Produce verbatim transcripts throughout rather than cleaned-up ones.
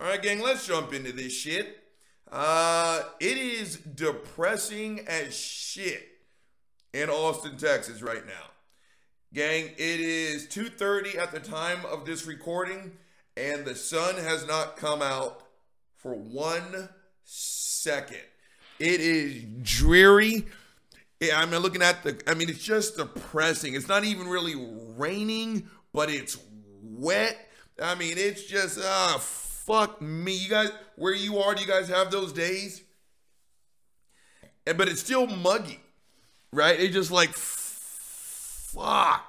All right, gang, let's jump into this shit. Uh, it is depressing as shit in Austin, Texas right now. Gang, it is two thirty at the time of this recording, and the sun has not come out for one second. It is dreary. Yeah, I mean, looking at the, I mean, it's just depressing. It's not even really raining, but it's wet. I mean, it's just, ah, uh, fuck me. You guys, where you are, do you guys have those days? And, but it's still muggy, right? It's just like, fuck.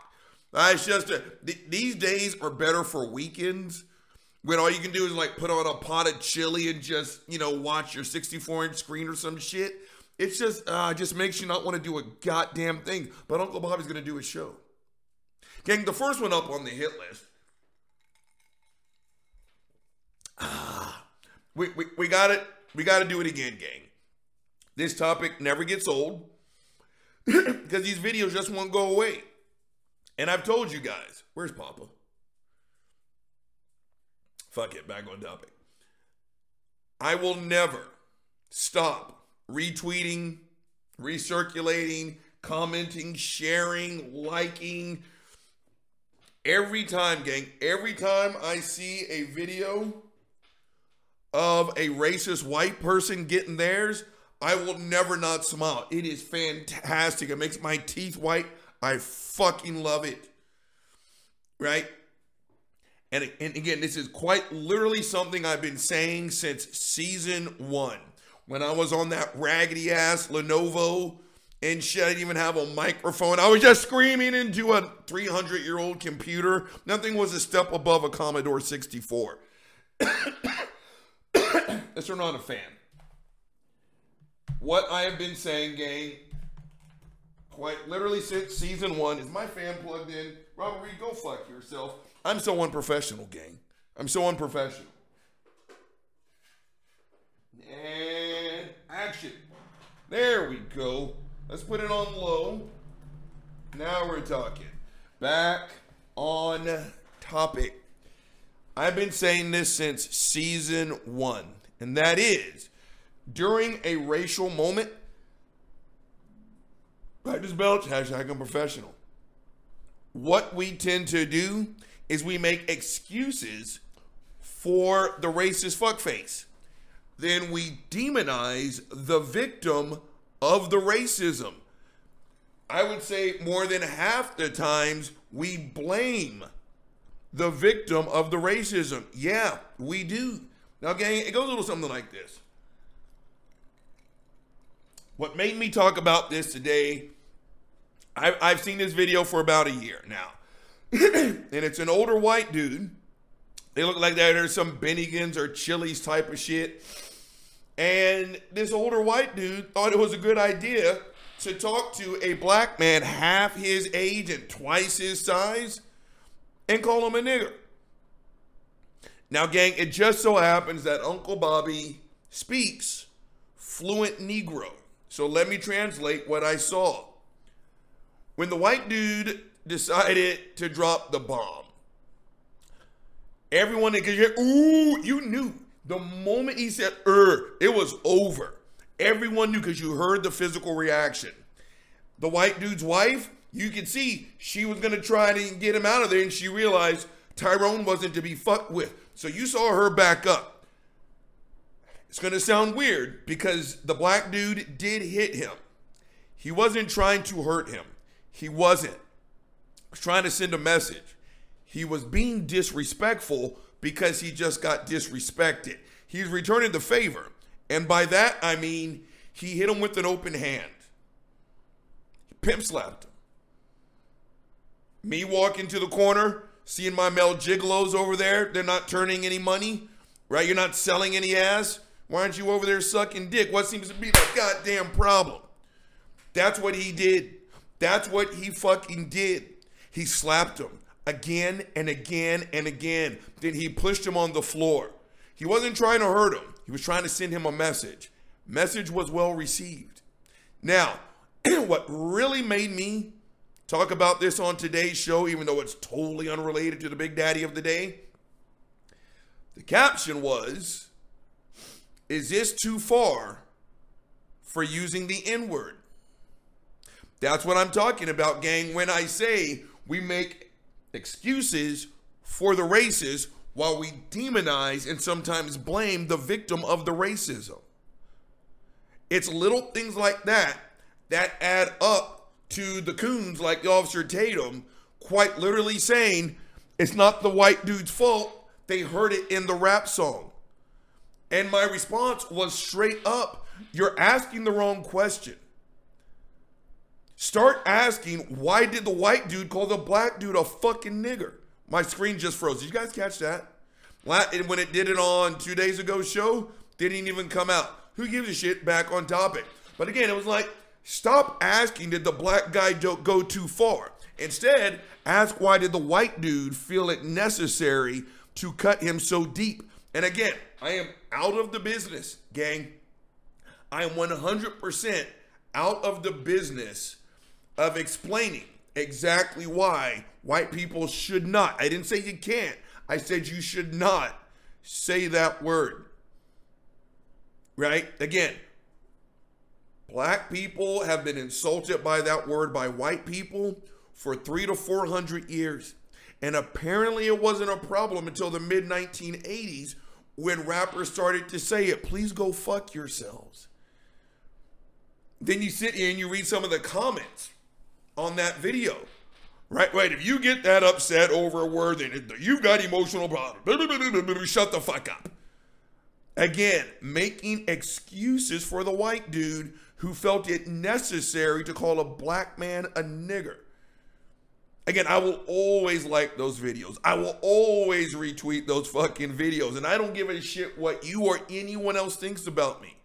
Right, it's just, a, th- these days are better for weekends when all you can do is like put on a pot of chili and just, you know, watch your sixty-four inch screen or some shit. It's just, uh, just makes you not want to do a goddamn thing. But Uncle Bobby's going to do a show. Gang, the first one up on the hit list. Ah, we we we got it. We got to do it again, gang. This topic never gets old because these videos just won't go away. And I've told you guys, where's Papa? Fuck it, back on topic. I will never stop retweeting, recirculating, commenting, sharing, liking. Every time, gang, every time I see a video of a racist white person getting theirs, I will never not smile. It is fantastic. It makes my teeth white. I fucking love it. Right? And, and again, this is quite literally something I've been saying since season one. When I was on that raggedy ass Lenovo and shit, I didn't even have a microphone. I was just screaming into a three hundred year old computer. Nothing was a step above a Commodore sixty-four. Let's turn on a fan. What I have been saying, gang, quite literally since season one, is my fan plugged in? Robert Reed, go fuck yourself. I'm so unprofessional, gang. I'm so unprofessional. And action. There we go. Let's put it on low. Now we're talking. Back on topic. I've been saying this since season one, and that is during a racial moment, practice belch, hashtag unprofessional. What we tend to do is we make excuses for the racist fuckface. Then we demonize the victim of the racism. I would say more than half the times we blame the victim of the racism. Yeah, we do. Now, gang, it goes a little something like this. What made me talk about this today, I've, I've seen this video for about a year now. And it's an older white dude. They look like they're some Bennigan's or Chili's type of shit. And this older white dude thought it was a good idea to talk to a black man half his age and twice his size and call him a nigger. Now, gang, it just so happens that Uncle Bobby speaks fluent Negro. So let me translate what I saw. When the white dude decided to drop the bomb, everyone that could hear, ooh, you knew. The moment he said, er, it was over. Everyone knew because you heard the physical reaction. The white dude's wife, you could see she was going to try to get him out of there, and she realized Tyrone wasn't to be fucked with. So you saw her back up. It's going to sound weird because the black dude did hit him. He wasn't trying to hurt him. He wasn't. He was trying to send a message. He was being disrespectful because he just got disrespected. He's returning the favor. And by that, I mean, he hit him with an open hand. He pimp slapped him. Me walking to the corner, seeing my male gigolos over there. They're not turning any money, right? You're not selling any ass. Why aren't you over there sucking dick? What seems to be the goddamn problem? That's what he did. That's what he fucking did. He slapped him. Again and again and again. Then he pushed him on the floor. He wasn't trying to hurt him. He was trying to send him a message. Message was well received. Now, what really made me talk about this on today's show, even though it's totally unrelated to the big daddy of the day, the caption was, "Is this too far for using the N-word?" That's what I'm talking about, gang, when I say we make excuses for the racists while we demonize and sometimes blame the victim of the racism. It's little things like that that add up to the coons like the Officer Tatum quite literally saying it's not the white dude's fault. They heard it in the rap song. And my response was straight up, you're asking the wrong question. Start asking, why did the white dude call the black dude a fucking nigger? My screen just froze. Did you guys catch that? When it did it on two days ago show, didn't even come out. Who gives a shit? Back on topic. But again, it was like, stop asking, did the black guy go too far? Instead, ask, why did the white dude feel it necessary to cut him so deep? And again, I am out of the business, gang. I am one hundred percent out of the business of explaining exactly why white people should not. I didn't say you can't. I said you should not say that word. Right? Again, black people have been insulted by that word by white people for three to four hundred years. And apparently it wasn't a problem until the mid nineteen eighties when rappers started to say it. Please go fuck yourselves. Then you sit here and you read some of the comments on that video. Right, right. If you get that upset over a word, then you've got emotional problems. Shut the fuck up. Again, making excuses for the white dude who felt it necessary to call a black man a nigger. Again, I will always like those videos. I will always retweet those fucking videos. And I don't give a shit what you or anyone else thinks about me.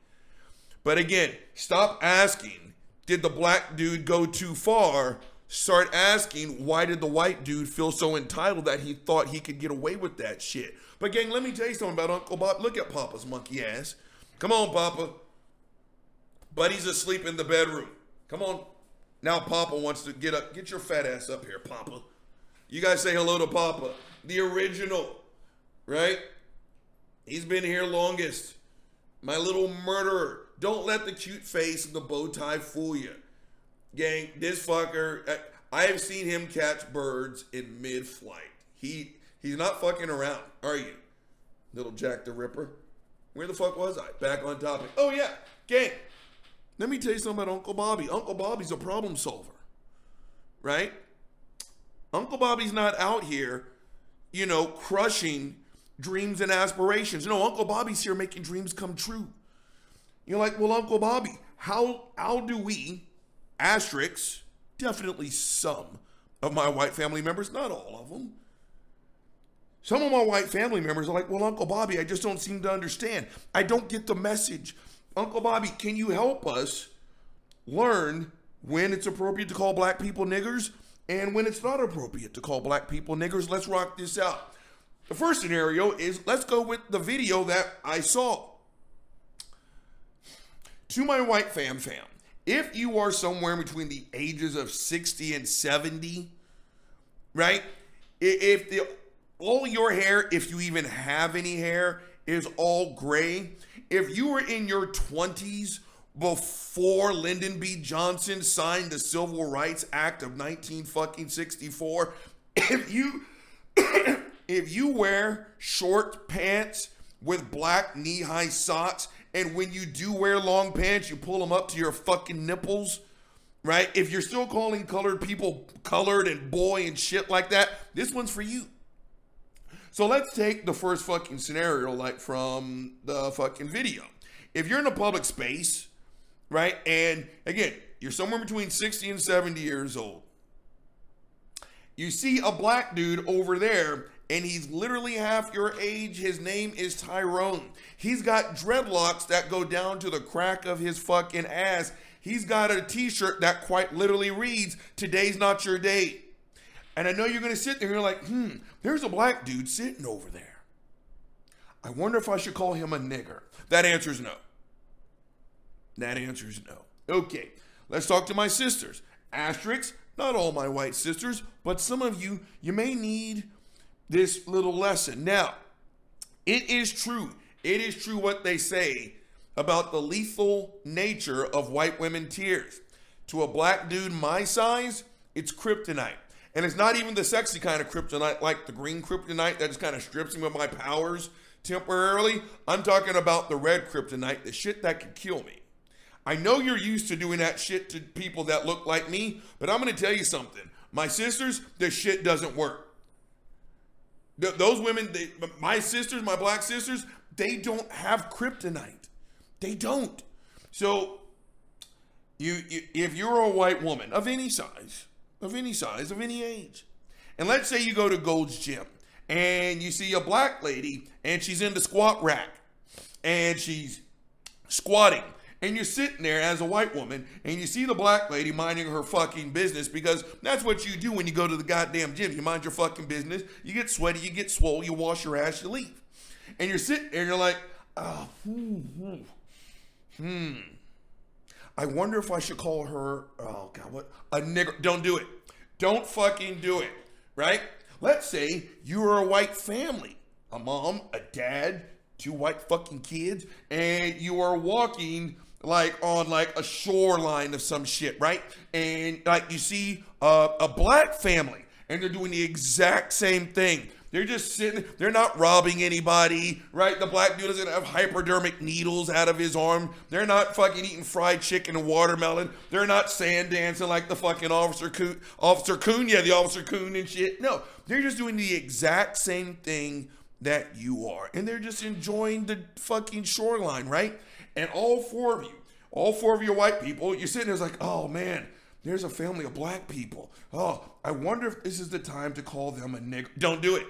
But again, stop asking, did the black dude go too far? Start asking, why did the white dude feel so entitled that he thought he could get away with that shit? But gang, let me tell you something about Uncle Bob. Look at Papa's monkey ass. Come on, Papa. Buddy's asleep in the bedroom. Come on. Now Papa wants to get up. Get your fat ass up here, Papa. You guys say hello to Papa. The original, right? He's been here longest. My little murderer. Don't let the cute face and the bow tie fool you. Gang, this fucker, I have seen him catch birds in mid-flight. He He's not fucking around, are you? Little Jack the Ripper. Where the fuck was I? Back on topic. Oh, yeah. Gang, let me tell you something about Uncle Bobby. Uncle Bobby's a problem solver, right? Uncle Bobby's not out here, you know, crushing dreams and aspirations. No, Uncle Bobby's here making dreams come true. You're like, well, Uncle Bobby, how how do we, asterisk, definitely some of my white family members, not all of them. Some of my white family members are like, well, Uncle Bobby, I just don't seem to understand. I don't get the message. Uncle Bobby, can you help us learn when it's appropriate to call black people niggers and when it's not appropriate to call black people niggers? Let's rock this out. The first scenario is, let's go with the video that I saw. To my white fam fam, if you are somewhere between the ages of sixty and seventy, right? If the, all your hair, if you even have any hair, is all gray. If you were in your twenties before Lyndon B. Johnson signed the Civil Rights Act of nineteen fucking sixty-four, if you, if you wear short pants with black knee-high socks, and when you do wear long pants, you pull them up to your fucking nipples, right? If you're still calling colored people colored and boy and shit like that, this one's for you. So let's take the first fucking scenario, like from the fucking video. If you're in a public space, right? And again, you're somewhere between sixty and seventy years old. You see a black dude over there, and he's literally half your age. His name is Tyrone. He's got dreadlocks that go down to the crack of his fucking ass. He's got a t-shirt that quite literally reads, "Today's not your day." And I know you're going to sit there and you're like, hmm, there's a black dude sitting over there. I wonder if I should call him a nigger. That answer's no. That answer's no. Okay, let's talk to my sisters. Asterisk, not all my white sisters, but some of you, you may need this little lesson. Now, It is true. It is true what they say about the lethal nature of white women tears. To a black dude my size, it's kryptonite. And it's not even the sexy kind of kryptonite like the green kryptonite that just kind of strips me of my powers temporarily. I'm talking about the red kryptonite, the shit that could kill me. I know you're used to doing that shit to people that look like me, but I'm going to tell you something. My sisters, this shit doesn't work. Th- those women, they, my sisters, my black sisters, they don't have kryptonite. They don't. So you, you if you're a white woman of any size, of any size, of any age, and let's say you go to Gold's Gym and you see a black lady and she's in the squat rack and she's squatting, and you're sitting there as a white woman and you see the black lady minding her fucking business, because that's what you do when you go to the goddamn gym. You mind your fucking business. You get sweaty, you get swole, you wash your ass, you leave. And you're sitting there and you're like, oh, hmm, hmm, hmm. I wonder if I should call her, oh God, what? A nigger. Don't do it. Don't fucking do it, right? Let's say you're a white family, a mom, a dad, two white fucking kids, and you are walking like on like a shoreline of some shit, right? And like you see a, a black family and they're doing the exact same thing. They're just sitting, they're not robbing anybody, right? The black dude doesn't have hypodermic needles out of his arm. They're not fucking eating fried chicken and watermelon. They're not sand dancing like the fucking Officer Coon, Officer Coon, yeah, the Officer Coon and shit. No, they're just doing the exact same thing that you are. And they're just enjoying the fucking shoreline, right? And all four of you, all four of your white people, you're sitting there like, oh man, there's a family of black people. Oh, I wonder if this is the time to call them a nigger. Don't do it.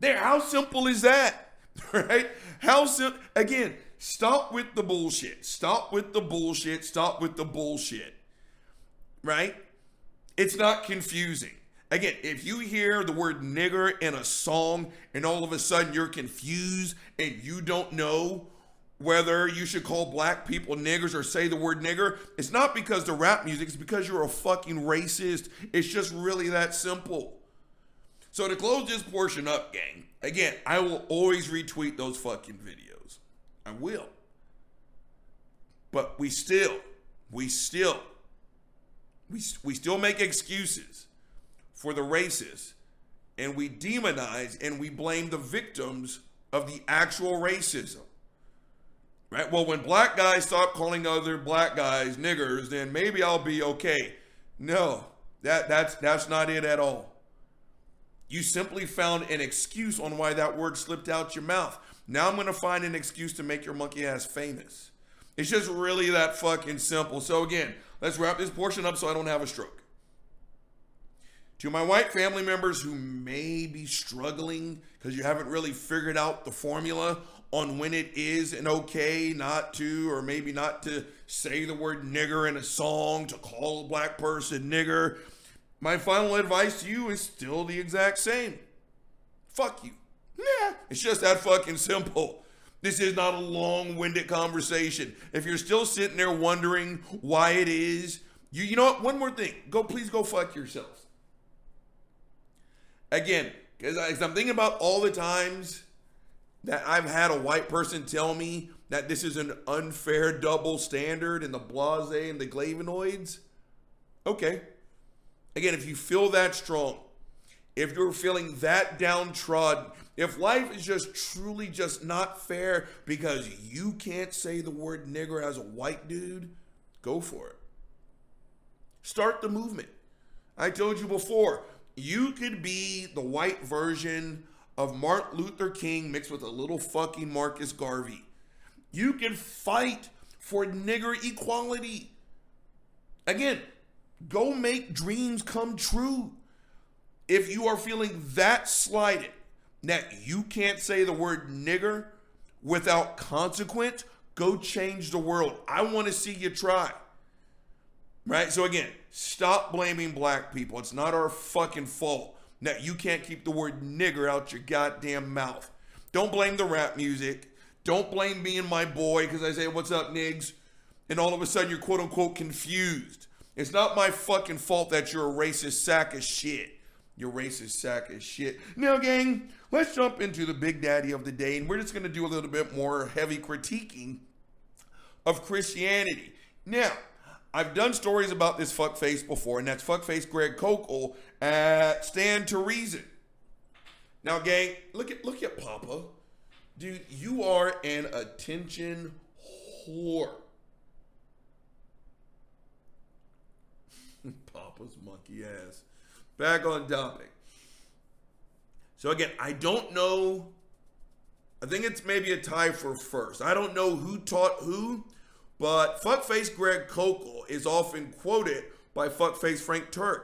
There, how simple is that, right? How simple, again, stop with the bullshit, stop with the bullshit, stop with the bullshit, right? It's not confusing. Again, if you hear the word nigger in a song and all of a sudden you're confused and you don't know whether you should call black people niggers or say the word nigger, it's not because the rap music, it's because you're a fucking racist. It's just really that simple. So to close this portion up, gang, again, I will always retweet those fucking videos. I will. But we still, we still, we, we still make excuses for the racists, and we demonize and we blame the victims of the actual racism. Right? Well, when black guys stop calling other black guys niggers, then maybe I'll be okay. No, that, that's, that's not it at all. You simply found an excuse on why that word slipped out your mouth. Now I'm going to find an excuse to make your monkey ass famous. It's just really that fucking simple. So again, let's wrap this portion up so I don't have a stroke. To my white family members who may be struggling because you haven't really figured out the formula on when it is an okay not to, or maybe not to say the word nigger in a song, to call a black person nigger, my final advice to you is still the exact same. Fuck you. Nah, it's just that fucking simple. This is not a long-winded conversation. If you're still sitting there wondering why it is, you you know what? One more thing. Go, please go fuck yourself. Again, because I'm thinking about all the times that I've had a white person tell me that this is an unfair double standard and the blase and the glavinoids. Okay. Again, if you feel that strong, if you're feeling that downtrodden, if life is just truly just not fair because you can't say the word nigger as a white dude, go for it. Start the movement. I told you before, you could be the white version of Martin Luther King mixed with a little fucking Marcus Garvey. You can fight for nigger equality. Again, go make dreams come true. If you are feeling that slighted, that you can't say the word nigger without consequence, go change the world. I want to see you try. Right? So again, stop blaming black people. It's not our fucking fault that you can't keep the word nigger out your goddamn mouth. Don't blame the rap music. Don't blame me and my boy because I say, what's up, niggas? And all of a sudden you're quote unquote confused. It's not my fucking fault that you're a racist sack of shit. Your racist sack of shit. Now, gang, let's jump into the big daddy of the day. And we're just going to do a little bit more heavy critiquing of Christianity. Now, I've done stories about this fuckface before, and that's fuckface Greg Koukl at Stand to Reason. Now, gang, look at look at Papa. Dude, you are an attention whore. Papa's monkey ass. Back on topic. So again, I don't know. I think it's maybe a tie for first. I don't know who taught who, but fuckface Greg Koukl is often quoted by fuckface Frank Turek.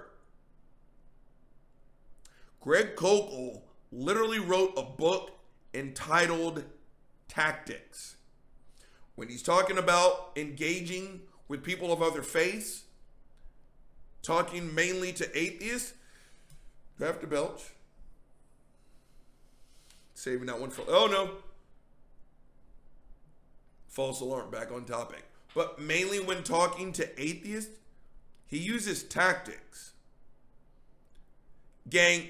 Greg Koukl literally wrote a book entitled Tactics. When he's talking about engaging with people of other faiths, talking mainly to atheists. Do I have to belch? Saving that one for... Oh, no. False alarm. Back on topic. But mainly when talking to atheists, he uses tactics. Gang,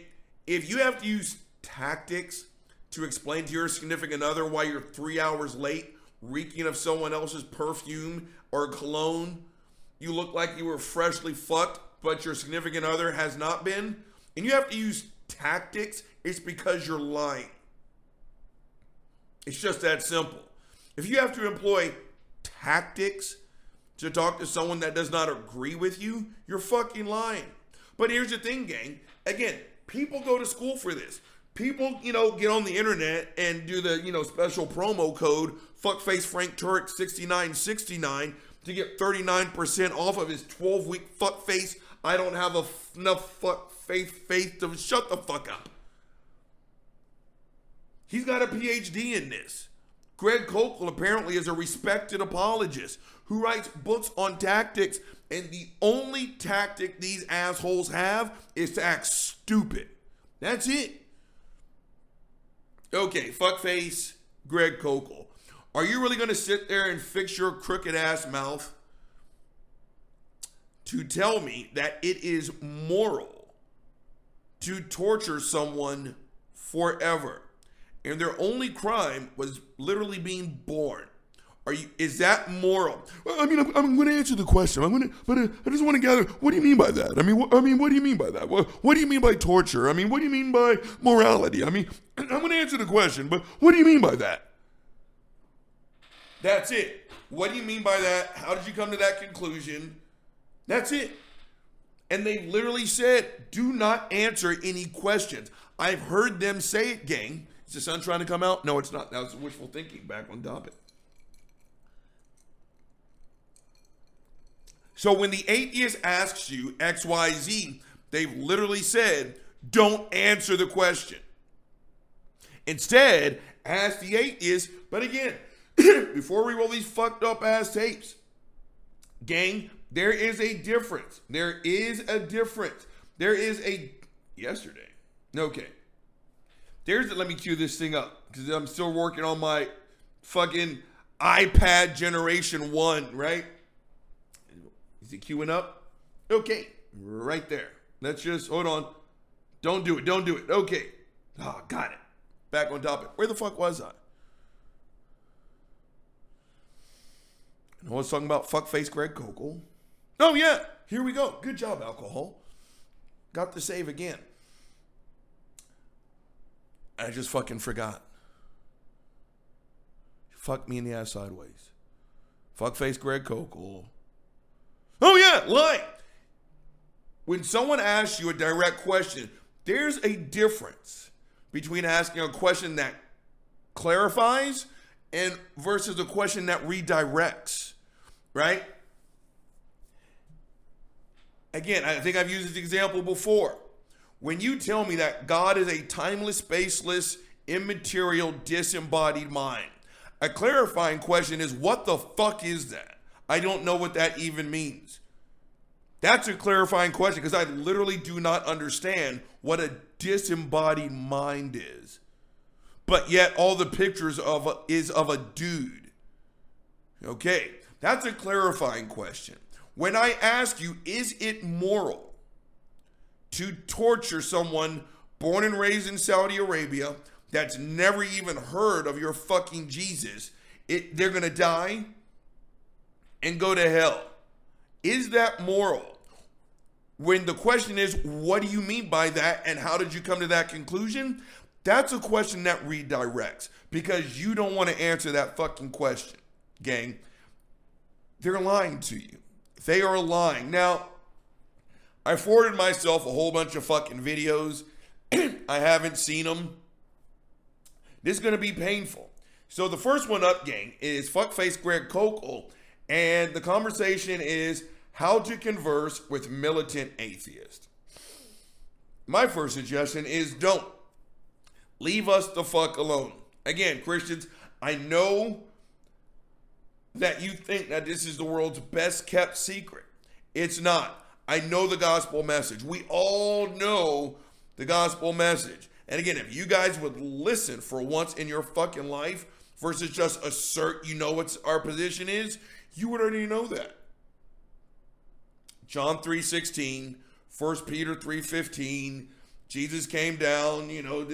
if you have to use tactics to explain to your significant other why you're three hours late, reeking of someone else's perfume or cologne, you look like you were freshly fucked, but your significant other has not been, and you have to use tactics, it's because you're lying. It's just that simple. If you have to employ tactics to talk to someone that does not agree with you, you're fucking lying. But here's the thing, gang. Again, people go to school for this. People, you know, get on the internet and do the, you know, special promo code, fuckface Frank Turek sixty-nine sixty-nine, to get thirty-nine percent off of his twelve-week fuckface, I don't have a f- enough fuck faith, faith to shut the fuck up. He's got a P H D in this. Greg Koukl apparently is a respected apologist who writes books on tactics, and the only tactic these assholes have is to act stupid. That's it. Okay, fuckface Greg Koukl. Are you really going to sit there and fix your crooked ass mouth to tell me that it is moral to torture someone forever? And their only crime was literally being born. Are you? Is that moral? Well, I mean, I'm, I'm going to answer the question. I'm going to, but uh, I just want to gather. What do you mean by that? I mean, wh- I mean, what do you mean by that? What, what do you mean by torture? I mean, what do you mean by morality? I mean, I'm going to answer the question, but what do you mean by that? That's it. What do you mean by that? How did you come to that conclusion? That's it. And they literally said, do not answer any questions. I've heard them say it, gang. Is the sun trying to come out? No, it's not. That was wishful thinking. Back on topic. So when the atheist asks you X Y Z, they've literally said, don't answer the question. Instead, ask the atheist, but again, before we roll these fucked up ass tapes, gang, there is a difference. There is a difference. There is a yesterday. Okay. There's a, let me cue this thing up because I'm still working on my fucking iPad generation one, right? Is it queuing up? Okay. Right there. Let's just, hold on. Don't do it. Don't do it. Okay. Oh, got it. Back on topic. Where the fuck was I? I was talking about fuckface Greg Koukl. Oh, yeah. Here we go. Good job, alcohol. Got the save again. I just fucking forgot. Fuck me in the ass sideways. Fuckface Greg Koukl. Oh, yeah. Lying. When someone asks you a direct question, there's a difference between asking a question that clarifies and versus a question that redirects. Right? Again, I think I've used this example before. When you tell me that God is a timeless, spaceless, immaterial, disembodied mind, a clarifying question is, what the fuck is that? I don't know what that even means. That's a clarifying question because I literally do not understand what a disembodied mind is. But yet all the pictures of a, is of a dude. Okay, that's a clarifying question. When I ask you, is it moral to torture someone born and raised in Saudi Arabia that's never even heard of your fucking Jesus, it, they're going to die and go to hell. Is that moral? When the question is, what do you mean by that and how did you come to that conclusion? That's a question that redirects because you don't want to answer that fucking question, gang. They're lying to you. They are lying. Now, I forwarded myself a whole bunch of fucking videos. I haven't seen them. This is going to be painful. So the first one up, gang, is fuckface Greg Koukl. And the conversation is how to converse with militant atheists. My first suggestion is don't. Leave us the fuck alone. Again, Christians, I know that you think that this is the world's best kept secret. It's not. I know the gospel message. We all know the gospel message. And again, if you guys would listen for once in your fucking life versus just assert you know what our position is, you would already know that. John three sixteen, First Peter three fifteen, Jesus came down, you know,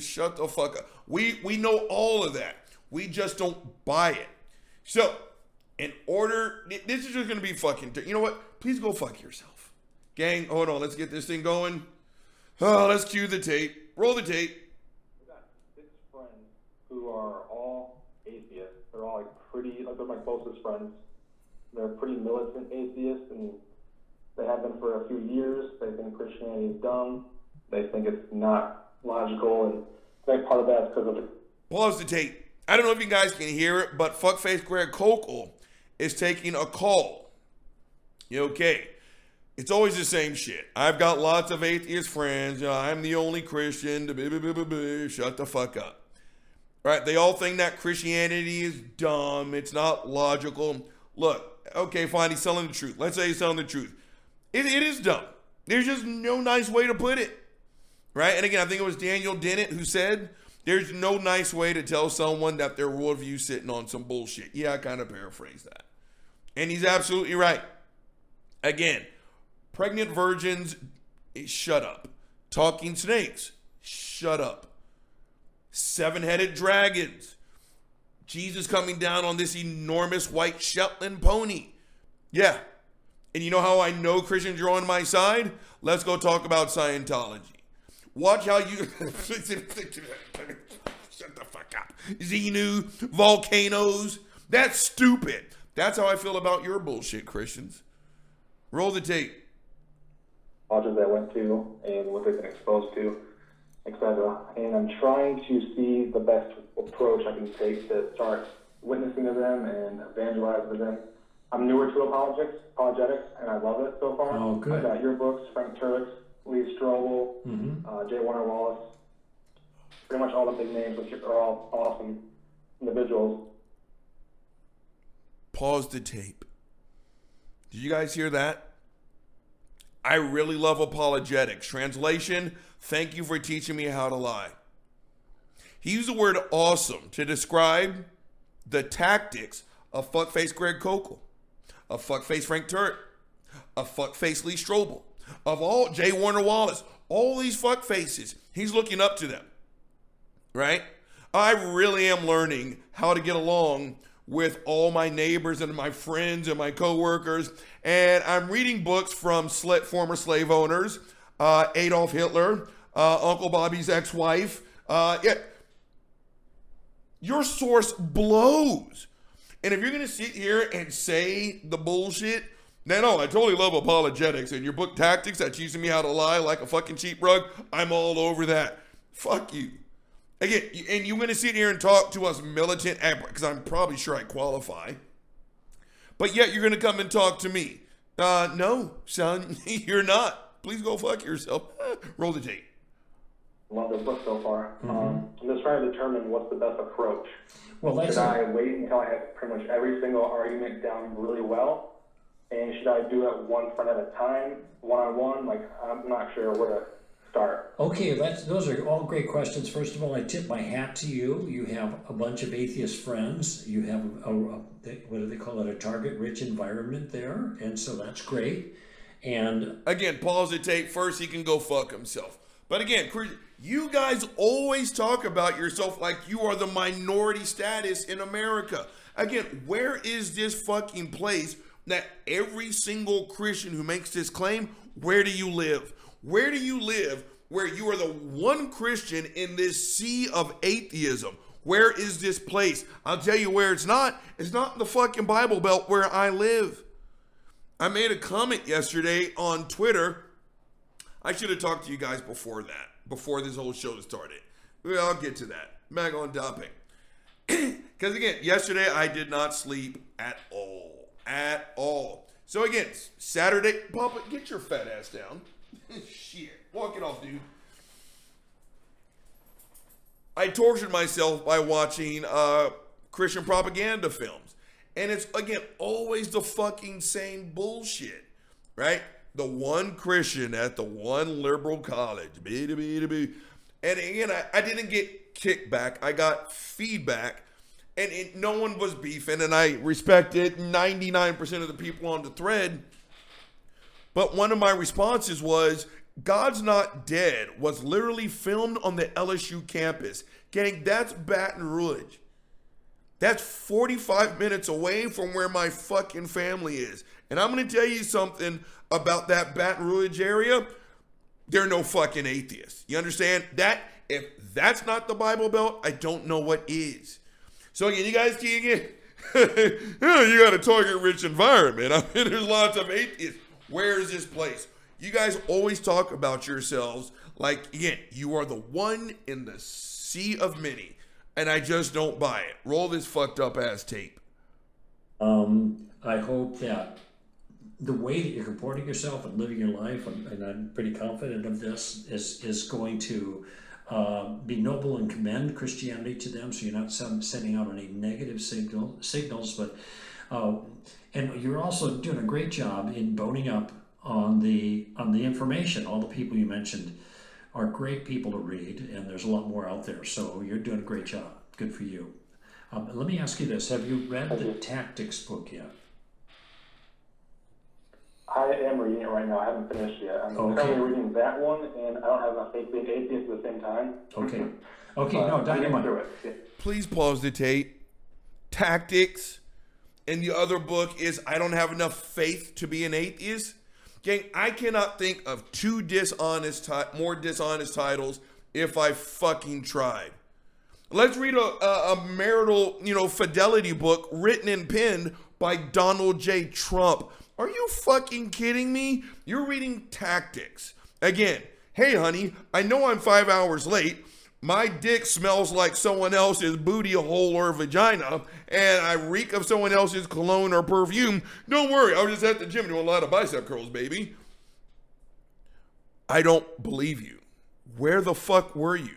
shut the fuck up. We, we know all of that. We just don't buy it. So, in order, this is just going to be fucking, you know what? Please go fuck yourself. Gang, hold on. Let's get this thing going. Oh, let's cue the tape. Roll the tape. We've got six friends who are all atheists. They're all like pretty, like they're my closest friends. They're pretty militant atheists and they have been for a few years. They think Christianity is dumb. They think it's not logical, and I think part of that is because of the... Pause the tape. I don't know if you guys can hear it, but fuckface Greg Koukl is taking a call. You okay? It's always the same shit. I've got lots of atheist friends. You know, I'm the only Christian. Shut the fuck up. Right? They all think that Christianity is dumb. It's not logical. Look, okay, fine. He's telling the truth. Let's say he's telling the truth. It, it is dumb. There's just no nice way to put it, right? And again, I think it was Daniel Dennett who said, there's no nice way to tell someone that their worldview's sitting on some bullshit. Yeah, I kind of paraphrase that. And he's absolutely right. Again, pregnant virgins, shut up. Talking snakes, shut up. Seven-headed dragons. Jesus coming down on this enormous white Shetland pony. Yeah. And you know how I know Christians are on my side? Let's go talk about Scientology. Watch how you... Shut the fuck up. Xenu, volcanoes. That's stupid. That's how I feel about your bullshit, Christians. Roll the tape. Colleges I went to and what they've been exposed to, et cetera. And I'm trying to see the best approach I can take to start witnessing to them and evangelizing to them. I'm newer to apologetics, apologetics, and I love it so far. Oh, good. I got your books, Frank Turek, Lee Strobel, mm-hmm. uh, J. Warner Wallace, pretty much all the big names, which are all awesome individuals. Pause the tape. Did you guys hear that? I really love apologetics. Translation, thank you for teaching me how to lie. He used the word awesome to describe the tactics of fuckface Greg Koukl, of fuckface Frank Turek, of fuckface Lee Strobel, of all J. Warner Wallace, all these fuckfaces. He's looking up to them, right? I really am learning how to get along with all my neighbors and my friends and my coworkers, and I'm reading books from sl- former slave owners, uh, Adolf Hitler, uh, Uncle Bobby's ex-wife. Uh, yeah. Your source blows. And if you're going to sit here and say the bullshit, then, oh, I totally love apologetics and your book Tactics that teaches me how to lie like a fucking cheap rug, I'm all over that. Fuck you. Again, and you're going to sit here and talk to us militant, because I'm probably sure I qualify, but yet you're going to come and talk to me. Uh, no, son, you're not. Please go fuck yourself. Roll the tape. Love this book so far. Mm-hmm. Um, I'm just trying to determine what's the best approach. Well, should listen. I wait until I have pretty much every single argument down really well? And should I do it one friend at a time, one-on-one? Like, I'm not sure where to start. Okay, that's, those are all great questions. First of all, I tip my hat to you. You have a bunch of atheist friends. You have, a, a, a what do they call it, a target-rich environment there. And so that's great. And again, pause the tape. First, he can go fuck himself. But again, you guys always talk about yourself like you are the minority status in America. Again, where is this fucking place that every single Christian who makes this claim, where do you live? Where do you live where you are the one Christian in this sea of atheism? Where is this place? I'll tell you where it's not. It's not in the fucking Bible Belt where I live. I made a comment yesterday on Twitter. I should have talked to you guys before that, before this whole show started. I'll get to that. Back on topic. Because again, yesterday I did not sleep at all. At all. So again, Saturday, Papa, get your fat ass down. Shit. Walk it off, dude. I tortured myself by watching uh, Christian propaganda films. And it's, again, always the fucking same bullshit, right? The one Christian at the one liberal college. B-da-B-da-B. And again, I, I didn't get kickback. I got feedback. And it, no one was beefing. And I respected ninety-nine percent of the people on the thread. But one of my responses was, God's Not Dead was literally filmed on the L S U campus. Gang, that's Baton Rouge. That's forty-five minutes away from where my fucking family is. And I'm going to tell you something about that Baton Rouge area. There are no fucking atheists. You understand? That, if that's not the Bible Belt, I don't know what is. So again, you guys can get, you got a target rich environment. I mean, there's lots of atheists. Where is this place? You guys always talk about yourselves like, again, you are the one in the sea of many. And I just don't buy it. Roll this fucked up ass tape. Um, I hope that the way that you're comporting yourself and living your life, and, and I'm pretty confident of this, is is going to uh, be noble and commend Christianity to them. So you're not some, sending out any negative signal signals, but uh, and you're also doing a great job in boning up on the on the information. All the people you mentioned are great people to read, and there's a lot more out there. So you're doing a great job. Good for you. Um, let me ask you this. Have you read the Tactics book yet? I am reading it right now. I haven't finished yet. I'm okay. currently reading that one, and I don't have enough faith being atheist at the same time. Okay. Okay, no, dynamite. Yeah. Please pause the tape. Tactics. And the other book is I Don't Have Enough Faith to Be an Atheist. Gang, I cannot think of two dishonest, ti- more dishonest titles if I fucking tried. Let's read a, a, a marital, you know, fidelity book written and penned by Donald J. Trump. Are you fucking kidding me? You're reading Tactics. Again, hey, honey, I know I'm five hours late. My dick smells like someone else's booty hole or vagina, and I reek of someone else's cologne or perfume. Don't worry, I was just at the gym doing a lot of bicep curls, baby. I don't believe you. Where the fuck were you?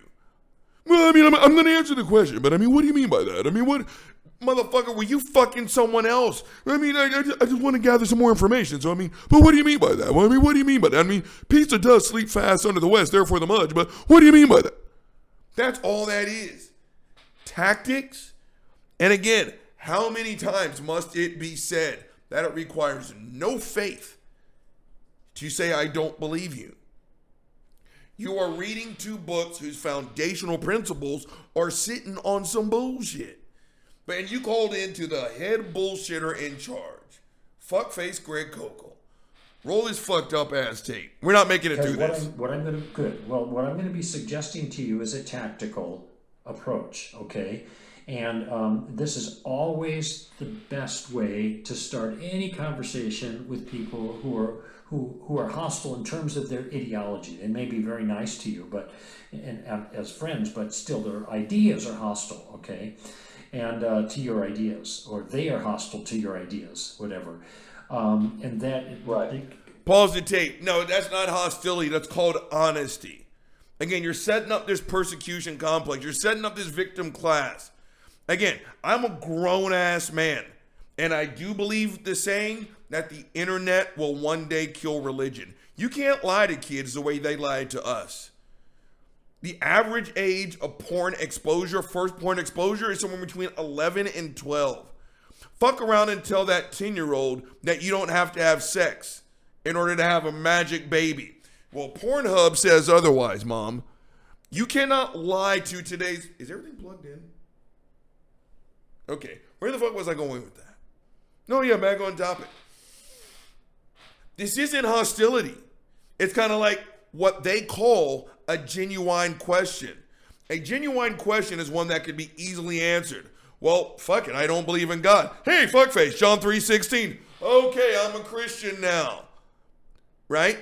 Well, I mean, I'm, I'm going to answer the question, but I mean, what do you mean by that? I mean, what, motherfucker, were you fucking someone else? I mean, I, I just, I just want to gather some more information, so I mean, but what do you mean by that? Well, I mean, what do you mean by that? I mean, pizza does sleep fast under the west, therefore the mudge, but what do you mean by that? That's all that is. Tactics. And again, how many times must it be said that it requires no faith to say, I don't believe you? You are reading two books whose foundational principles are sitting on some bullshit. Man, you called into the head bullshitter in charge. Fuckface Greg Koukl. Roll this fucked up ass tape. We're not making it do this. I'm, what I'm going to good. Well, what I'm going to be suggesting to you is a tactical approach, okay? And um, this is always the best way to start any conversation with people who are who who are hostile in terms of their ideology. They may be very nice to you, but and, and as friends, but still their ideas are hostile, okay? And uh, to your ideas, or they are hostile to your ideas, whatever. Um, and that right. They, pause the tape. No, that's not hostility. That's called honesty. Again, you're setting up this persecution complex. You're setting up this victim class. Again, I'm a grown ass man, and I do believe the saying that the internet will one day kill religion. You can't lie to kids the way they lied to us. The average age of porn exposure, first porn exposure, is somewhere between eleven and twelve. Fuck around and tell that ten-year-old that you don't have to have sex in order to have a magic baby. Well, Pornhub says otherwise, Mom. You cannot lie to today's... Is everything plugged in? Okay. Where the fuck was I going with that? No, yeah, back on topic. This isn't hostility. It's kind of like what they call a genuine question. A genuine question is one that could be easily answered. Well, fuck it, I don't believe in God. Hey, fuckface, John three sixteen. Okay, I'm a Christian now. Right?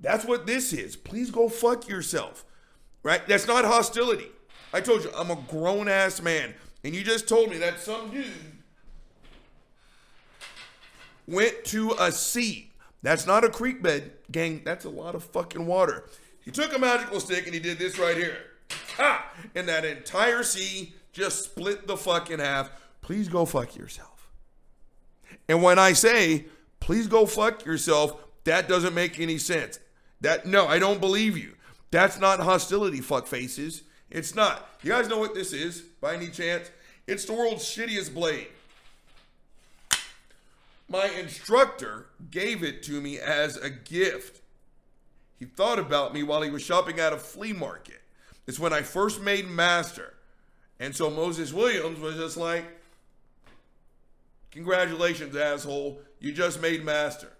That's what this is. Please go fuck yourself. Right? That's not hostility. I told you, I'm a grown-ass man. And you just told me that some dude went to a sea. That's not a creek bed, gang. That's a lot of fucking water. He took a magical stick and he did this right here. Ha! And that entire sea just split the fuck in half. Please go fuck yourself. And when I say, please go fuck yourself, that doesn't make any sense. That, no, I don't believe you. That's not hostility, fuck faces. It's not. You guys know what this is, by any chance? It's the world's shittiest blade. My instructor gave it to me as a gift. He thought about me while he was shopping at a flea market. It's when I first made master. And so Moses Williams was just like, congratulations, asshole. You just made master.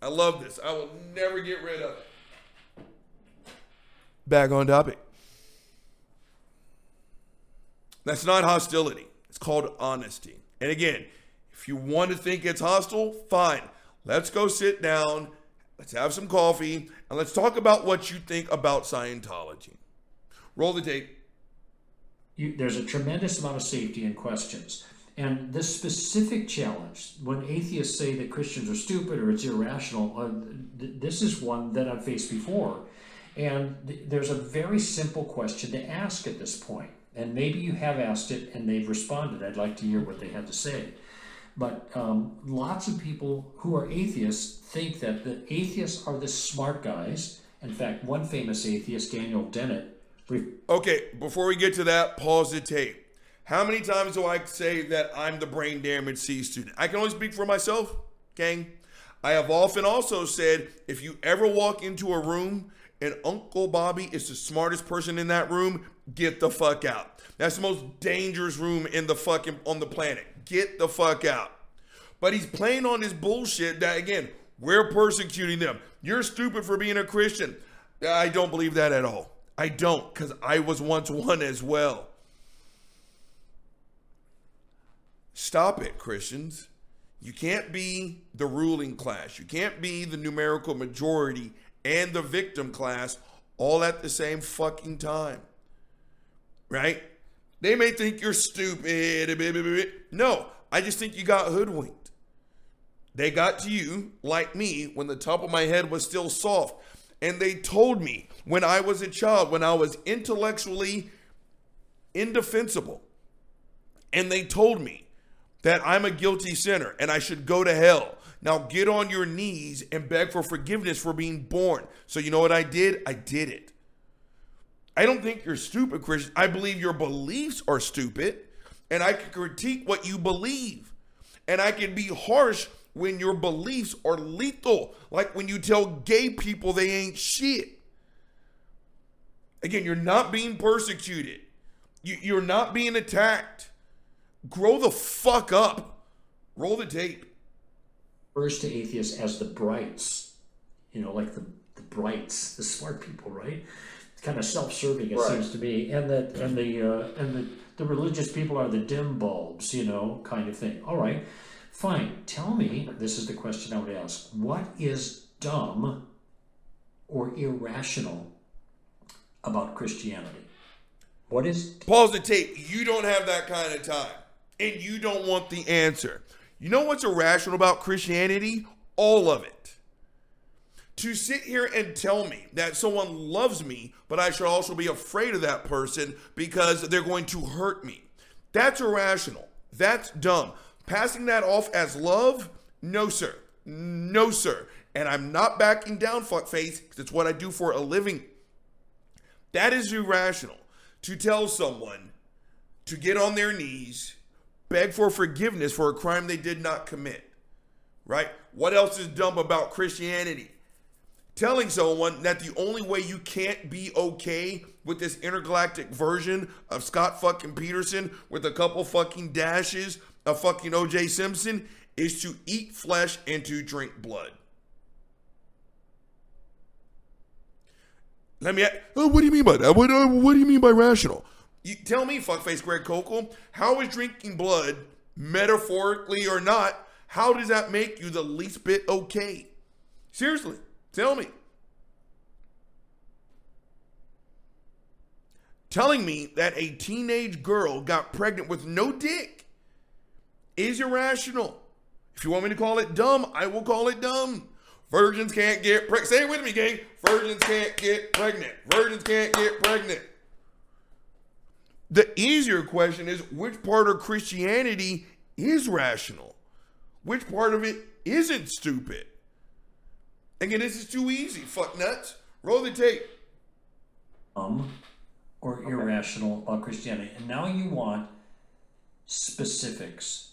I love this. I will never get rid of it. Back on topic. That's not hostility. It's called honesty. And again, if you want to think it's hostile, fine. Let's go sit down. Let's have some coffee. And let's talk about what you think about Scientology. Roll the tape. You, there's a tremendous amount of safety in questions. And this specific challenge, when atheists say that Christians are stupid or it's irrational, uh, th- this is one that I've faced before. And th- there's a very simple question to ask at this point. And maybe you have asked it and they've responded. I'd like to hear what they had to say. But um, lots of people who are atheists think that the atheists are the smart guys. In fact, one famous atheist, Daniel Dennett, okay, before we get to that, pause the tape. How many times do I say that I'm the brain damaged C student? I can only speak for myself, gang. I have often also said, if you ever walk into a room and Uncle Bobby is the smartest person in that room, get the fuck out. That's the most dangerous room in the fucking on the planet. Get the fuck out. But he's playing on his bullshit that, again, we're persecuting them. You're stupid for being a Christian. I don't believe that at all. I don't, because I was once one as well. Stop it, Christians. You can't be the ruling class. You can't be the numerical majority and the victim class all at the same fucking time. Right? They may think you're stupid. No, I just think you got hoodwinked. They got to you, like me, when the top of my head was still soft. And they told me when I was a child, when I was intellectually indefensible, and they told me that I'm a guilty sinner and I should go to hell. Now get on your knees and beg for forgiveness for being born. So you know what I did? I did it. I don't think you're stupid, Christian. I believe your beliefs are stupid, and I can critique what you believe. And I can be harsh when your beliefs are lethal, like when you tell gay people they ain't shit. Again, you're not being persecuted. You, you're not being attacked. Grow the fuck up. Roll the tape. Refers to atheists as the brights, you know, like the, the brights, the smart people, right? It's kind of self-serving, it right. seems to me, and that yeah. and the uh, and the, the religious people are the dim bulbs, you know, kind of thing. All right. Fine, tell me, this is the question I would ask, what is dumb or irrational about Christianity? What is... Pause the tape. You don't have that kind of time, and you don't want the answer. You know what's irrational about Christianity? All of it. To sit here and tell me that someone loves me, but I should also be afraid of that person because they're going to hurt me. That's irrational. That's dumb. Passing that off as love? No, sir. No, sir. And I'm not backing down, fuckface, because it's what I do for a living. That is irrational. To tell someone to get on their knees, beg for forgiveness for a crime they did not commit. right? What else is dumb about Christianity? Telling someone that the only way you can't be okay with this intergalactic version of Scott fucking Peterson with a couple fucking dashes of fucking O J Simpson is to eat flesh and to drink blood. Let me ask, oh, what do you mean by that? What, uh, what do you mean by rational? You tell me, fuckface Greg Koukl, how is drinking blood, metaphorically or not, how does that make you the least bit okay? Seriously. Tell me. Telling me that a teenage girl got pregnant with no dick is irrational. If you want me to call it dumb, I will call it dumb. Virgins can't get pregnant. Say it with me, gang. Virgins can't get pregnant. Virgins can't get pregnant. The easier question is, which part of Christianity is rational? Which part of it isn't stupid? Again, this is too easy, fuck nuts. Roll the tape. Um, or okay. Irrational about Christianity. And now you want specifics.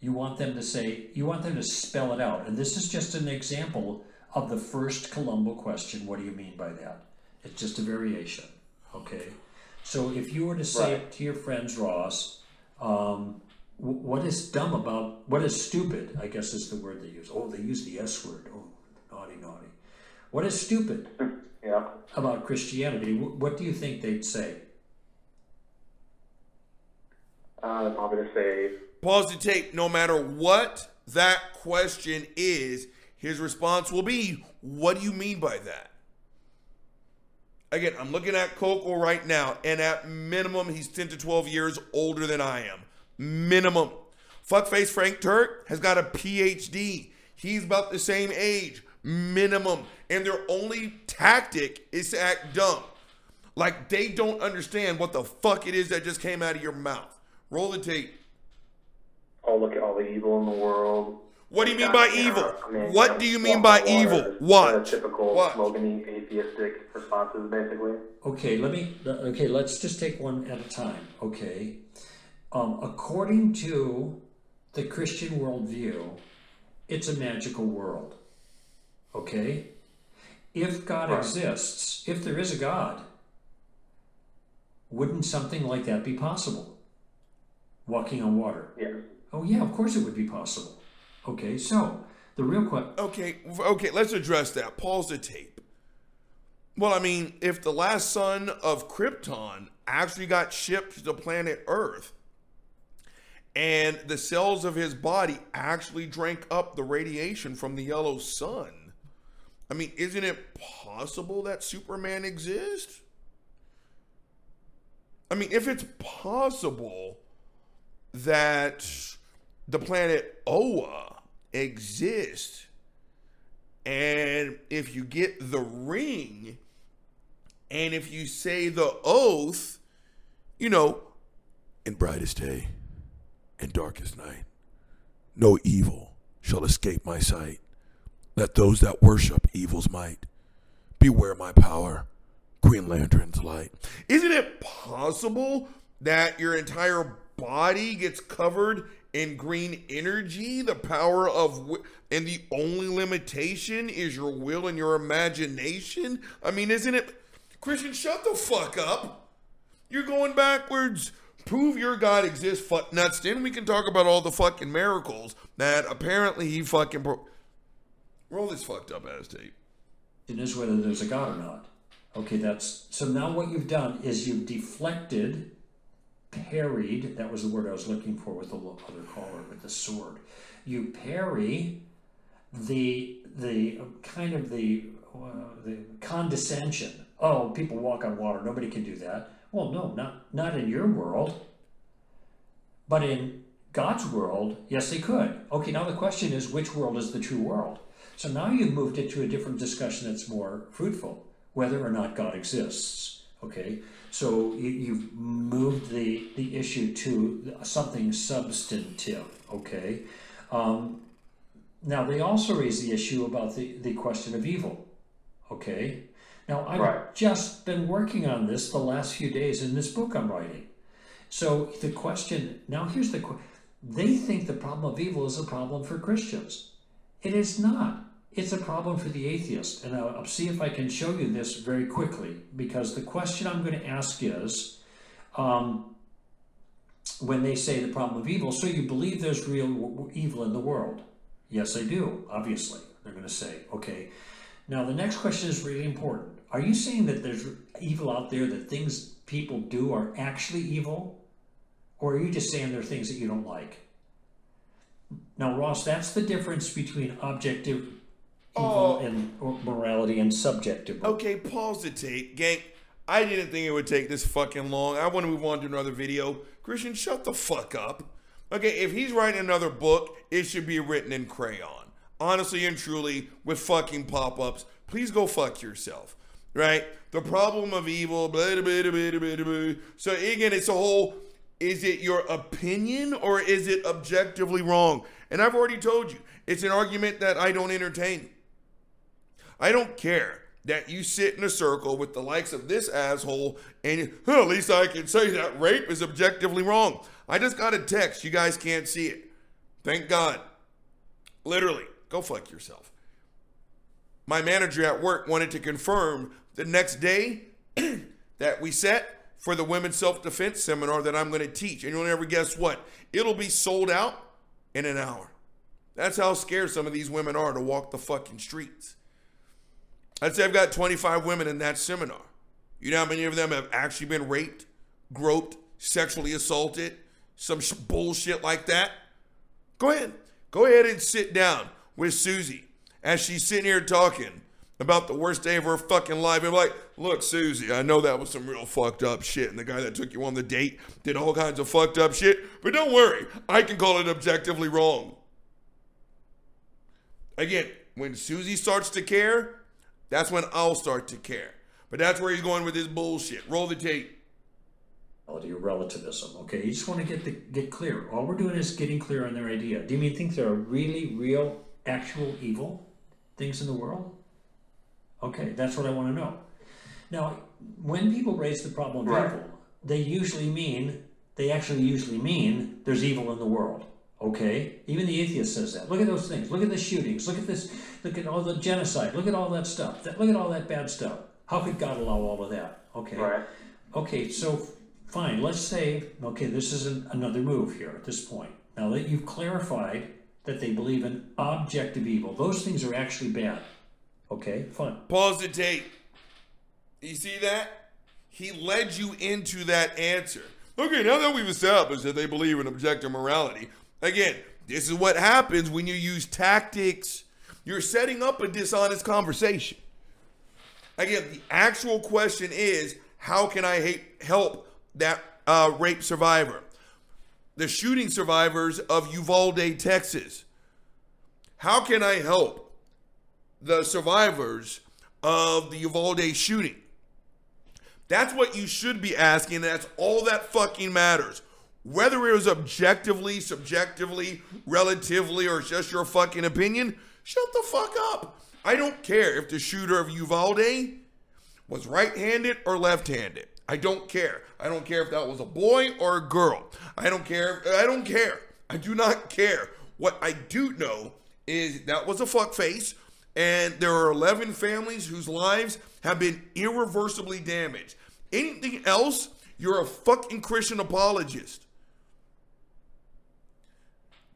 You want them to say, you want them to spell it out. And this is just an example of the first Columbo question. What do you mean by that? It's just a variation, okay? So if you were to say right. to your friends, Ross, um, w- what is dumb about, what is stupid, I guess is the word they use. Oh, they use the S word. Oh. Naughty, naughty. What is stupid yeah. about Christianity? What do you think they'd say? Uh, I'm going to say... Pause the tape. No matter what that question is, his response will be, what do you mean by that? Again, I'm looking at Koukl right now, and at minimum, he's ten to twelve years older than I am. Minimum. Fuckface Frank Turek has got a P H D. He's about the same age. Minimum. And their only tactic is to act dumb. Like they don't understand what the fuck it is that just came out of your mouth. Roll the tape. Oh, look at all the evil in the world. What do you mean by evil? What do you mean by evil? What? Typical slogan-y atheistic responses, basically. Okay, let me. Okay, let's just take one at a time. Okay, um, according to the Christian worldview, it's a magical world. Okay? If God right. exists, if there is a God, wouldn't something like that be possible? Walking on water. Yeah. Oh, yeah, of course it would be possible. Okay, so the real question. Okay, okay, let's address that. Pause the tape. Well, I mean, if the last son of Krypton actually got shipped to the planet Earth, and the cells of his body actually drank up the radiation from the yellow sun, I mean, isn't it possible that Superman exists? I mean, if it's possible that the planet Oa exists, and if you get the ring, and if you say the oath, you know, in brightest day and darkest night, no evil shall escape my sight. Let those that worship evil's might beware my power, Green Lantern's light. Isn't it possible that your entire body gets covered in green energy? The power of wi- and the only limitation is your will and your imagination? I mean, isn't it? Christian, shut the fuck up. You're going backwards. Prove your God exists, fuck nuts. Then we can talk about all the fucking miracles that apparently he fucking... Pro- Roll this fucked up ass tape. It is whether there's a God or not. Okay, that's... So now what you've done is you've deflected, parried... That was the word I was looking for with the other caller, with the sword. You parry the the kind of the, uh, the condescension. Oh, people walk on water. Nobody can do that. Well, no, not, not in your world. But in God's world, yes, they could. Okay, now the question is, which world is the true world? So now you've moved it to a different discussion that's more fruitful, whether or not God exists, okay? So you, you've moved the, the issue to something substantive, okay? Um, now, they also raise the issue about the, the question of evil, okay? Now, I've right. just been working on this the last few days in this book I'm writing. So the question, now here's the question. They think the problem of evil is a problem for Christians. It is not. It's a problem for the atheist. And I'll, I'll see if I can show you this very quickly, because the question I'm going to ask is, um, when they say the problem of evil, so you believe there's real w- evil in the world? Yes, I do, obviously. They're going to say, okay. Now, the next question is really important. Are you saying that there's evil out there, that things people do are actually evil? Or are you just saying there are things that you don't like? Now, Ross, that's the difference between objective evil oh. and morality and subjective. Okay, pause the tape, gang. I didn't think it would take this fucking long. I want to move on to another video. Christian, shut the fuck up. Okay, if he's writing another book, it should be written in crayon. Honestly and truly, with fucking pop-ups. Please go fuck yourself. Right? The problem of evil, blah, blah, blah, blah, blah, blah. So again, it's a whole, is it your opinion or is it objectively wrong? And I've already told you, it's an argument that I don't entertain. I don't care that you sit in a circle with the likes of this asshole and, well, at least I can say that rape is objectively wrong. I just got a text. You guys can't see it. Thank God. Literally. Go fuck yourself. My manager at work wanted to confirm the next day that we set for the women's self-defense seminar that I'm going to teach. And you'll never guess what? It'll be sold out in an hour. That's how scared some of these women are to walk the fucking streets. I'd say I've got twenty-five women in that seminar. You know how many of them have actually been raped, groped, sexually assaulted, some sh- bullshit like that? Go ahead. Go ahead and sit down with Susie as she's sitting here talking about the worst day of her fucking life. And like, look, Susie, I know that was some real fucked up shit. And the guy that took you on the date did all kinds of fucked up shit. But don't worry, I can call it objectively wrong. Again, when Susie starts to care, that's when I'll start to care. But that's where he's going with his bullshit. Roll the tape. Relativism, okay? You just want to get the, get clear. All we're doing is getting clear on their idea. Do you mean think there are really real, actual evil things in the world? Okay, that's what I want to know. Now, when people raise the problem of right. evil, they usually mean, they actually usually mean there's evil in the world, okay? Even the atheist says that. Look at those things. Look at the shootings. Look at this. Look at all the genocide. Look at all that stuff. That, look at all that bad stuff. How could God allow all of that? Okay. Right. Okay, so fine, let's say, okay, this is an, another move here at this point. Now that you've clarified that they believe in objective evil, those things are actually bad. Okay, fine. Pause the tape. You see that? He led you into that answer. Okay, now that we've established that they believe in objective morality, again, this is what happens when you use tactics. You're setting up a dishonest conversation. Again, the actual question is, how can I hate, help that uh, rape survivor, the shooting survivors of Uvalde, Texas? How can I help the survivors of the Uvalde shooting? That's what you should be asking. That's all that fucking matters. Whether it was objectively, subjectively, relatively, or just your fucking opinion, shut the fuck up. I don't care if the shooter of Uvalde was right-handed or left-handed. I don't care. I don't care if that was a boy or a girl. I don't care. I don't care. I do not care. What I do know is that was a fuckface, and there are eleven families whose lives have been irreversibly damaged. Anything else, you're a fucking Christian apologist.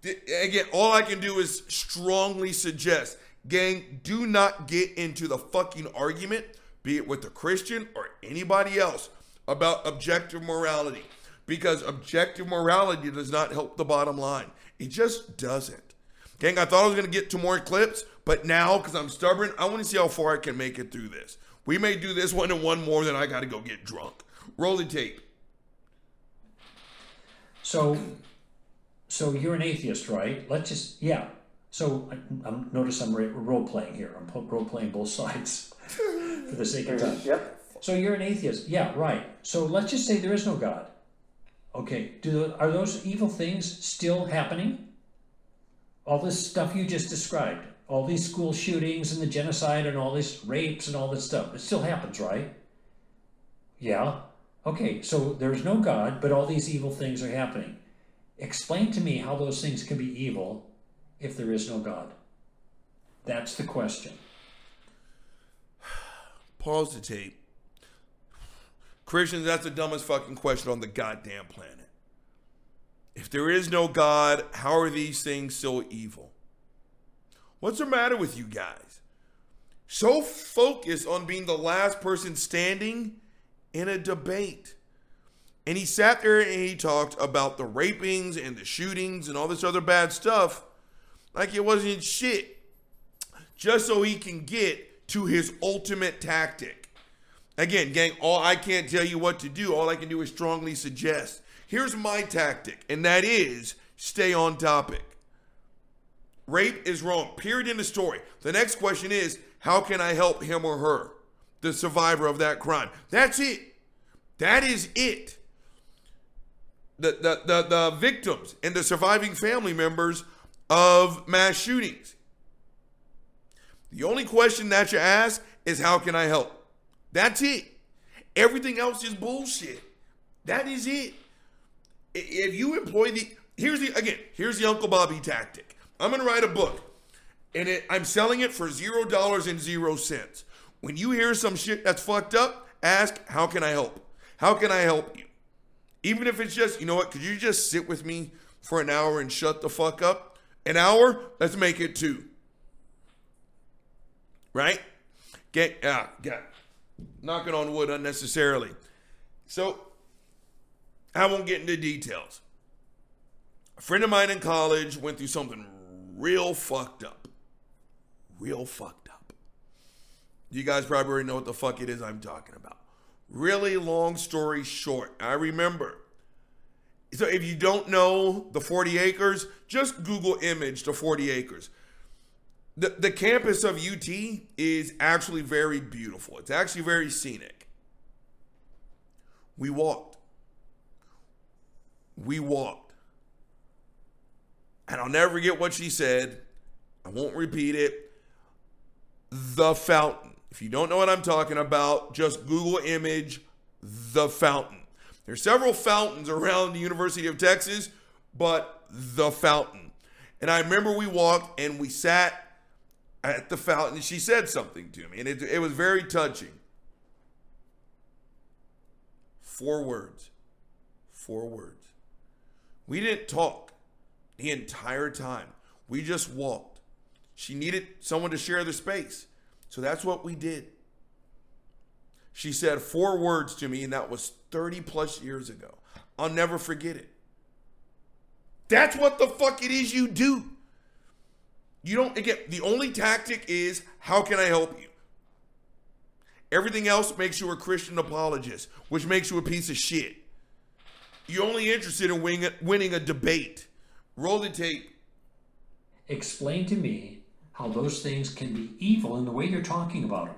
Again, all I can do is strongly suggest, gang, do not get into the fucking argument, be it with a Christian or anybody else, about objective morality, because objective morality does not help the bottom line. It just doesn't. Gang, I thought I was going to get to more clips, but now, because I'm stubborn, I want to see how far I can make it through this. We may do this one and one more, then I got to go get drunk. Roll the tape. So, so you're an atheist, right? Let's just, yeah. So I, I notice I'm role-playing here. I'm role-playing both sides for the sake of time. Yep. So you're an atheist. Yeah, right. So let's just say there is no God. Okay. Do are those evil things still happening? All this stuff you just described, all these school shootings and the genocide and all these rapes and all this stuff, it still happens, right? Yeah. Okay. So there's no God, but all these evil things are happening. Explain to me how those things can be evil if there is no God. That's the question. Pause the tape. Christians, that's the dumbest fucking question on the goddamn planet. If there is no God, how are these things so evil? What's the matter with you guys? So focused on being the last person standing in a debate. And he sat there and he talked about the rapings and the shootings and all this other bad stuff like it wasn't shit. Just so he can get to his ultimate tactic. Again, gang, all I can't tell you what to do. All I can do is strongly suggest. Here's my tactic, and that is stay on topic. Rape is wrong. Period. End of story. The next question is, how can I help him or her, the survivor of that crime? That's it. That is it. The, the, the, the victims and the surviving family members of mass shootings. The only question that you ask is, how can I help? That's it. Everything else is bullshit. That is it. If you employ the, here's the, again, here's the Uncle Bobby tactic. I'm going to write a book, and it, I'm selling it for zero dollars and zero cents. When you hear some shit that's fucked up, ask, how can I help? How can I help you? Even if it's just, you know what, could you just sit with me for an hour and shut the fuck up? An hour? Let's make it two. Right? Get, ah, got, knocking on wood unnecessarily. So, I won't get into details. A friend of mine in college went through something real fucked up. Real fucked up. You guys probably already know what the fuck it is I'm talking about. Really long story short, I remember. So if you don't know the forty acres, just Google image the forty acres. The, the campus of U T is actually very beautiful. It's actually very scenic. We walked. We walked. And I'll never forget what she said. I won't repeat it. The fountain. If you don't know what I'm talking about, just Google image the fountain. There's several fountains around the University of Texas, but the fountain. And I remember we walked and we sat at the fountain and she said something to me. And it, it was very touching. Four words. Four words. We didn't talk the entire time. We just walked. She needed someone to share the space. So that's what we did. She said four words to me, and that was thirty plus years ago. I'll never forget it. That's what the fuck it is you do. You don't, again, the only tactic is, how can I help you? Everything else makes you a Christian apologist, which makes you a piece of shit. You're only interested in winning a, winning a debate. Roll the tape. Explain to me how those things can be evil in the way you're talking about them,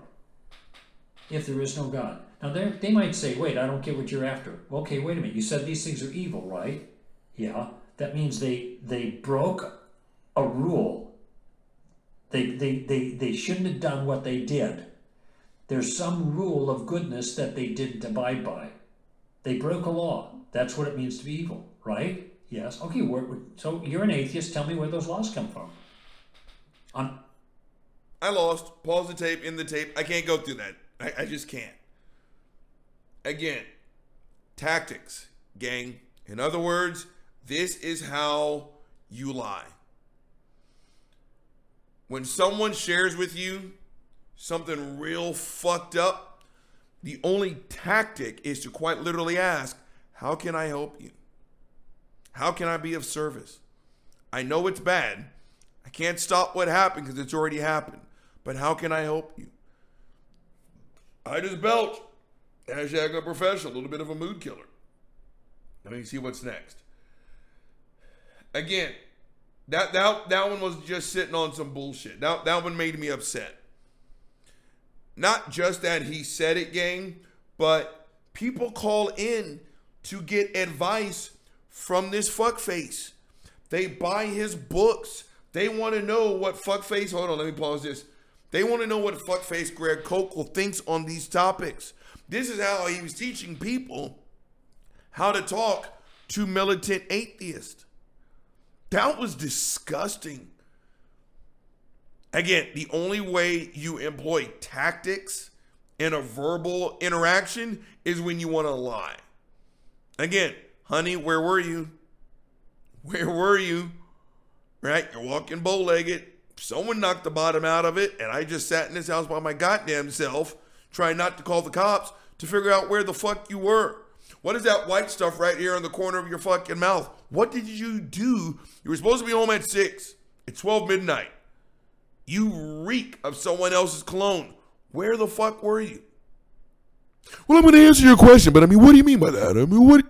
if there is no God. Now, they might say, wait, I don't get what you're after. Okay, wait a minute. You said these things are evil, right? Yeah. That means they they broke a rule. They, they, they, they shouldn't have done what they did. There's some rule of goodness that they didn't abide by. They broke a law. That's what it means to be evil, right? Yes. Okay, where, so you're an atheist. Tell me where those laws come from. I'm- I lost. Pause the tape, end the tape. I can't go through that. I, I just can't. Again, tactics, gang. In other words, this is how you lie. When someone shares with you something real fucked up, the only tactic is to quite literally ask, how can I help you? How can I be of service? I know it's bad. I can't stop what happened because it's already happened. But how can I help you? I just belch. Hashtag a professional. A little bit of a mood killer. Let me see what's next. Again, that that, that one was just sitting on some bullshit. That, that one made me upset. Not just that he said it, gang, but people call in to get advice from this fuckface. They buy his books. They want to know what fuckface, hold on, let me pause this. They want to know what fuckface Greg Koukl thinks on these topics. This is how he was teaching people how to talk to militant atheists. That was disgusting. Again, the only way you employ tactics in a verbal interaction is when you want to lie. Again, honey, where were you? Where were you? Right? You're walking bow-legged. Someone knocked the bottom out of it, and I just sat in this house by my goddamn self trying not to call the cops to figure out where the fuck you were. What is that white stuff right here in the corner of your fucking mouth? What did you do? You were supposed to be home at six. It's twelve midnight. You reek of someone else's cologne. Where the fuck were you? Well, I'm going to answer your question, but I mean, what do you mean by that? I mean, what?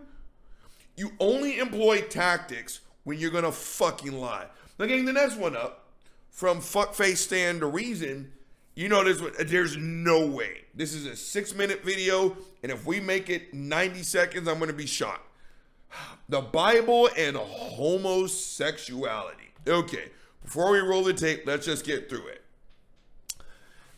You only employ tactics when you're going to fucking lie. Now, getting the next one up from Fuckface Stand to Reason, you know, this one, there's no way. This is a six-minute video, and if we make it ninety seconds, I'm going to be shot. The Bible and homosexuality. Okay, before we roll the tape, let's just get through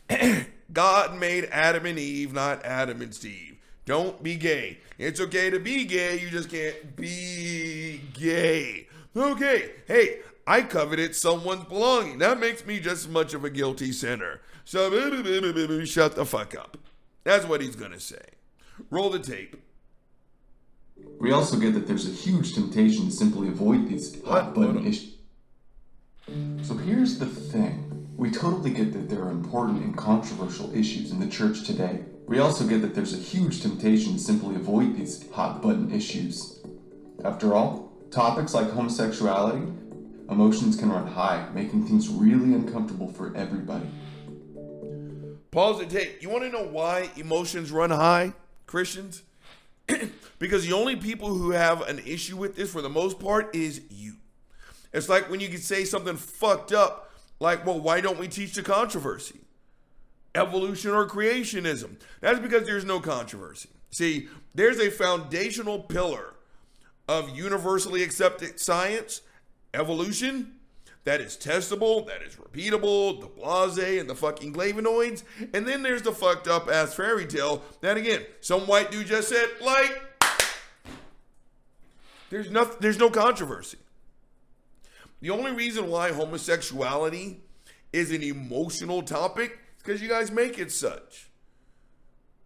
it. God made Adam and Eve, not Adam and Steve. Don't be gay. It's okay to be gay. You just can't be gay. Okay. Hey, I coveted someone's belonging. That makes me just as much of a guilty sinner. So shut the fuck up. That's what he's going to say. Roll the tape. We also get that there's a huge temptation to simply avoid these hot button issues. So here's the thing. We totally get that there are important and controversial issues in the church today. We also get that there's a huge temptation to simply avoid these hot button issues. After all, topics like homosexuality, emotions can run high, making things really uncomfortable for everybody. Pause the tape. You want to know why emotions run high, Christians? Because the only people who have an issue with this, for the most part, is you. It's like when you can say something fucked up, like, well, why don't we teach the controversy? Evolution or creationism. That's because there's no controversy. See, there's a foundational pillar of universally accepted science, evolution, that is testable, that is repeatable, the blase and the fucking flavonoids. And then there's the fucked up ass fairy tale that, again, some white dude just said, like, there's no, there's no controversy. The only reason why homosexuality is an emotional topic is because you guys make it such.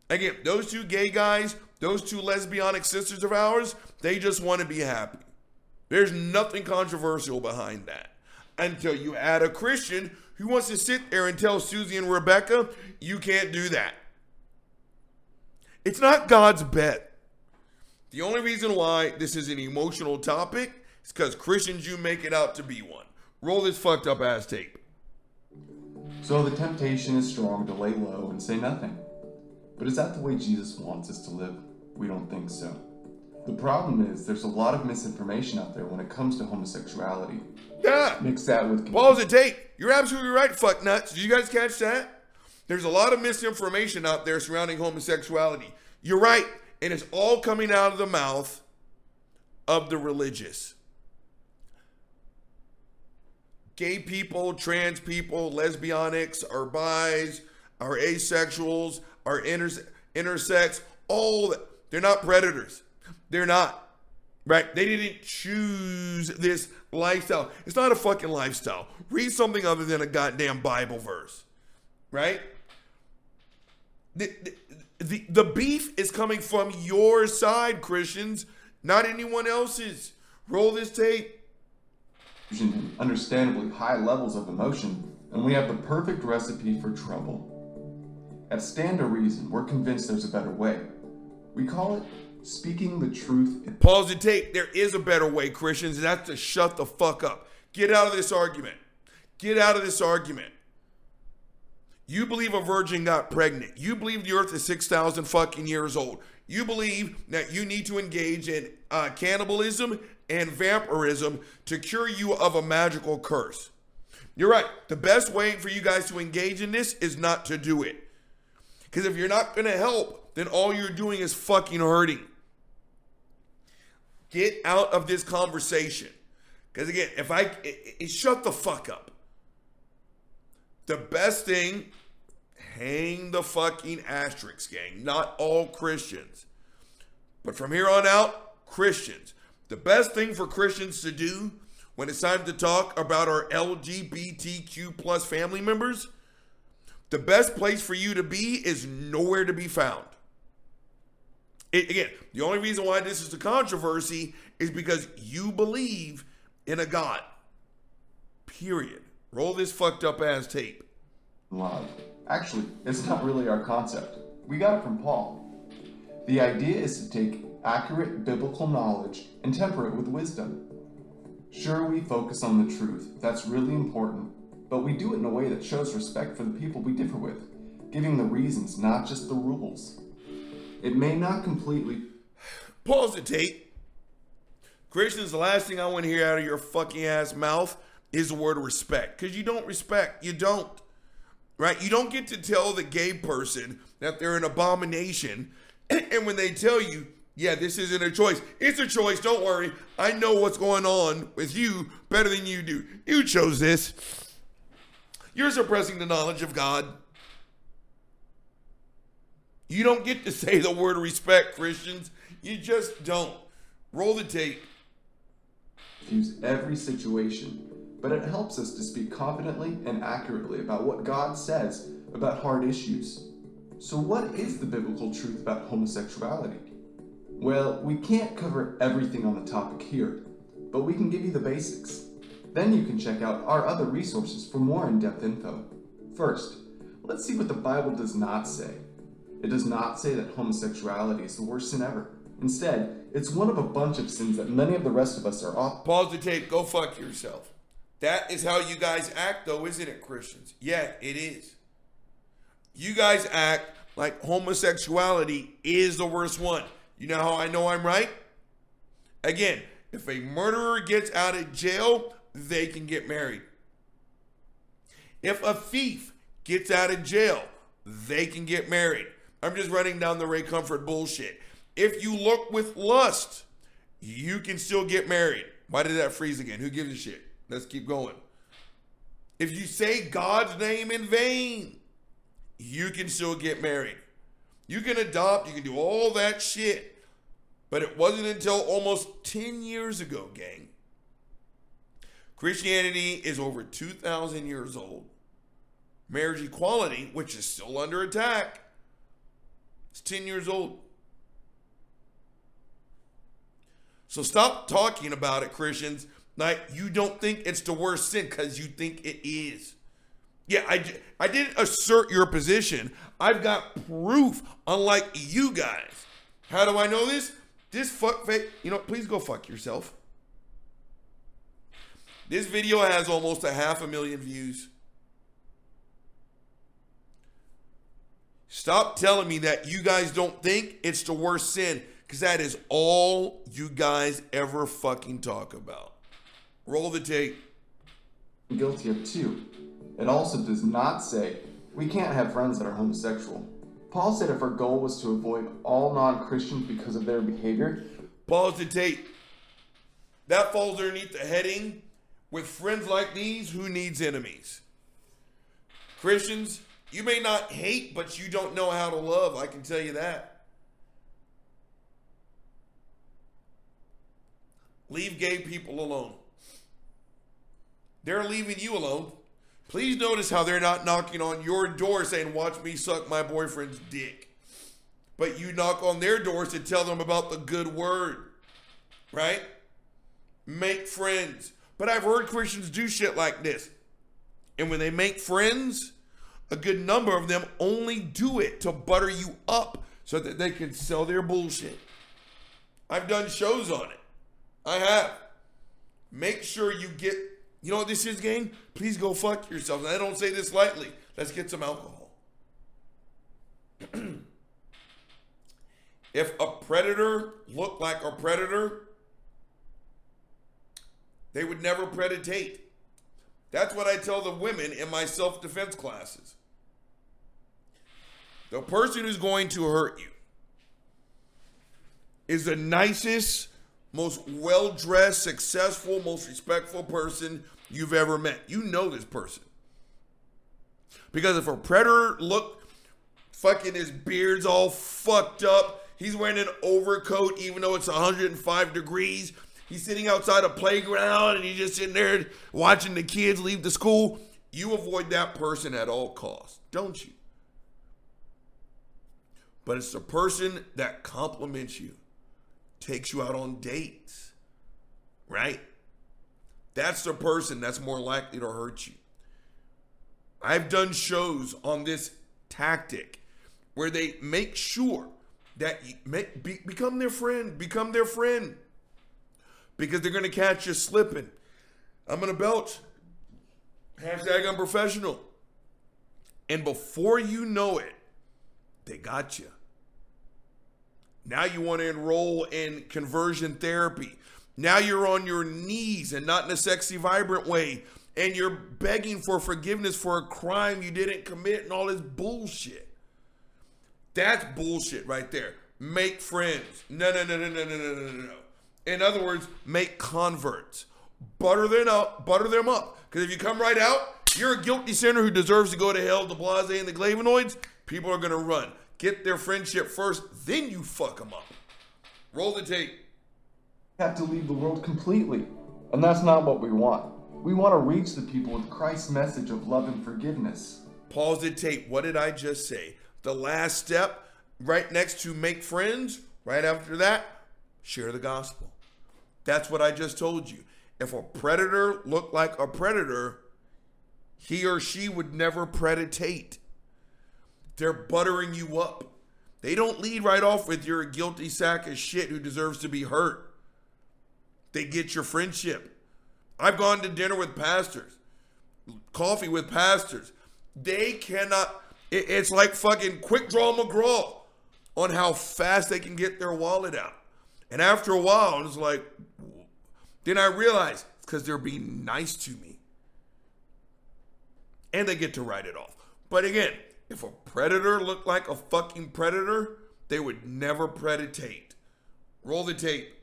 Again, those two gay guys, those two lesbianic sisters of ours, they just want to be happy. There's nothing controversial behind that. Until you add a Christian who wants to sit there and tell Susie and Rebecca, you can't do that. It's not God's bet. The only reason why this is an emotional topic is because Christians, you make it out to be one. Roll this fucked up ass tape. So the temptation is strong to lay low and say nothing. But is that the way Jesus wants us to live? We don't think so. The problem is there's a lot of misinformation out there when it comes to homosexuality. Yeah. Mix that with... Pause and tape. You're absolutely right, fuck nuts. Did you guys catch that? There's a lot of misinformation out there surrounding homosexuality. You're right. And it's all coming out of the mouth of the religious. Gay people, trans people, lesbianics, or bis, or asexuals, or interse- intersex, all that. They're not predators. They're not, right? They didn't choose this lifestyle. It's not a fucking lifestyle. Read something other than a goddamn Bible verse, right? The, the, the, the beef is coming from your side, Christians, not anyone else's. Roll this tape. Understandably high levels of emotion, and we have the perfect recipe for trouble. At Stand to Reason, we're convinced there's a better way. We call it speaking the truth. Pause the tape. There is a better way, Christians, and that's to shut the fuck up. Get out of this argument. Get out of this argument. You believe a virgin got pregnant. You believe the earth is six thousand fucking years old. You believe that you need to engage in uh, cannibalism and vampirism to cure you of a magical curse. You're right. The best way for you guys to engage in this is not to do it. Because if you're not going to help, then all you're doing is fucking hurting. Get out of this conversation. Because again, if I... It, it, it, shut the fuck up. The best thing... Hang the fucking asterisk, gang. Not all Christians. But from here on out, Christians. The best thing for Christians to do when it's time to talk about our L G B T Q plus family members, the best place for you to be is nowhere to be found. It, again, the only reason why this is a controversy is because you believe in a God. Period. Roll this fucked up ass tape. Love. Actually, it's not really our concept. We got it from Paul. The idea is to take accurate biblical knowledge and temper it with wisdom. Sure, we focus on the truth. That's really important. But we do it in a way that shows respect for the people we differ with, giving the reasons, not just the rules. It may not completely... Pause the tape. Christians, the last thing I want to hear out of your fucking ass mouth is the word respect. Because you don't respect. You don't. Right? You don't get to tell the gay person that they're an abomination. And when they tell you, yeah, this isn't a choice. It's a choice. Don't worry. I know what's going on with you better than you do. You chose this. You're suppressing the knowledge of God. You don't get to say the word respect, Christians. You just don't. Roll the tape. Use every situation, but it helps us to speak confidently and accurately about what God says about hard issues. So what is the biblical truth about homosexuality? Well, we can't cover everything on the topic here, but we can give you the basics. Then you can check out our other resources for more in-depth info. First, let's see what the Bible does not say. It does not say that homosexuality is the worst sin ever. Instead, it's one of a bunch of sins that many of the rest of us are off. Pause the tape. Go fuck yourself. That is how you guys act, though, isn't it, Christians? Yeah, it is. You guys act like homosexuality is the worst one. You know how I know I'm right? Again, if a murderer gets out of jail, they can get married. If a thief gets out of jail, they can get married. I'm just running down the Ray Comfort bullshit. If you look with lust, you can still get married. Why did that freeze again? Who gives a shit? Let's keep going. If you say God's name in vain, you can still get married. You can adopt, you can do all that shit. But it wasn't until almost ten years ago, gang. Christianity is over two thousand years old. Marriage equality, which is still under attack, is ten years old. So stop talking about it, Christians. Like, you don't think it's the worst sin because you think it is. Yeah, I, I didn't assert your position. I've got proof, unlike you guys. How do I know this? This fuck fake, you know, please go fuck yourself. This video has almost a half a million views. Stop telling me that you guys don't think it's the worst sin, because that is all you guys ever fucking talk about. Roll the tape. Guilty of two. It also does not say we can't have friends that are homosexual. Paul said if our goal was to avoid all non-Christians because of their behavior. Pause the tape. That falls underneath the heading, with friends like these, who needs enemies? Christians, you may not hate, but you don't know how to love. I can tell you that. Leave gay people alone. They're leaving you alone. Please notice how they're not knocking on your door saying, watch me suck my boyfriend's dick. But you knock on their doors to tell them about the good word. Right? Make friends. But I've heard Christians do shit like this. And when they make friends, a good number of them only do it to butter you up so that they can sell their bullshit. I've done shows on it. I have. Make sure you get, you know what this is, gang? Please go fuck yourselves. I don't say this lightly. Let's get some alcohol. If a predator looked like a predator, they would never predate. That's what I tell the women in my self-defense classes. The person who's going to hurt you is the nicest, most well-dressed, successful, most respectful person you've ever met. You know this person. Because if a predator looked, fucking his beard's all fucked up, he's wearing an overcoat even though it's one hundred five degrees, He's sitting outside a playground and he's just sitting there watching the kids leave the school. You avoid that person at all costs, don't you? But it's the person that compliments you, takes you out on dates, right? That's the person that's more likely to hurt you. I've done shows on this tactic where they make sure that you make, be, become their friend, become their friend, because they're going to catch you slipping. I'm going to belch. Hashtag unprofessional. And before you know it, they got you. Now you want to enroll in conversion therapy. Now you're on your knees, and not in a sexy, vibrant way. And you're begging for forgiveness for a crime you didn't commit and all this bullshit. That's bullshit right there. Make friends. No, no, no, no, no, no, no, no, no. In other words, make converts. Butter them up. Butter them up. Because if you come right out, you're a guilty sinner who deserves to go to hell, de Blase and the Glavinoids. People are going to run. Get their friendship first, then you fuck them up. Roll the tape. Have to leave the world completely. And that's not what we want. We want to reach the people with Christ's message of love and forgiveness. Pause the tape. What did I just say? The last step, right next to make friends, right after that, share the gospel. That's what I just told you. If a predator looked like a predator, he or she would never predate. They're buttering you up. They don't lead right off with you're a guilty sack of shit who deserves to be hurt. They get your friendship. I've gone to dinner with pastors, coffee with pastors. They cannot, it, it's like fucking Quick Draw McGraw on how fast they can get their wallet out. And after a while, it's like, then I realized it's because they're being nice to me. And they get to write it off. But again, if a predator looked like a fucking predator, they would never predate. Roll the tape.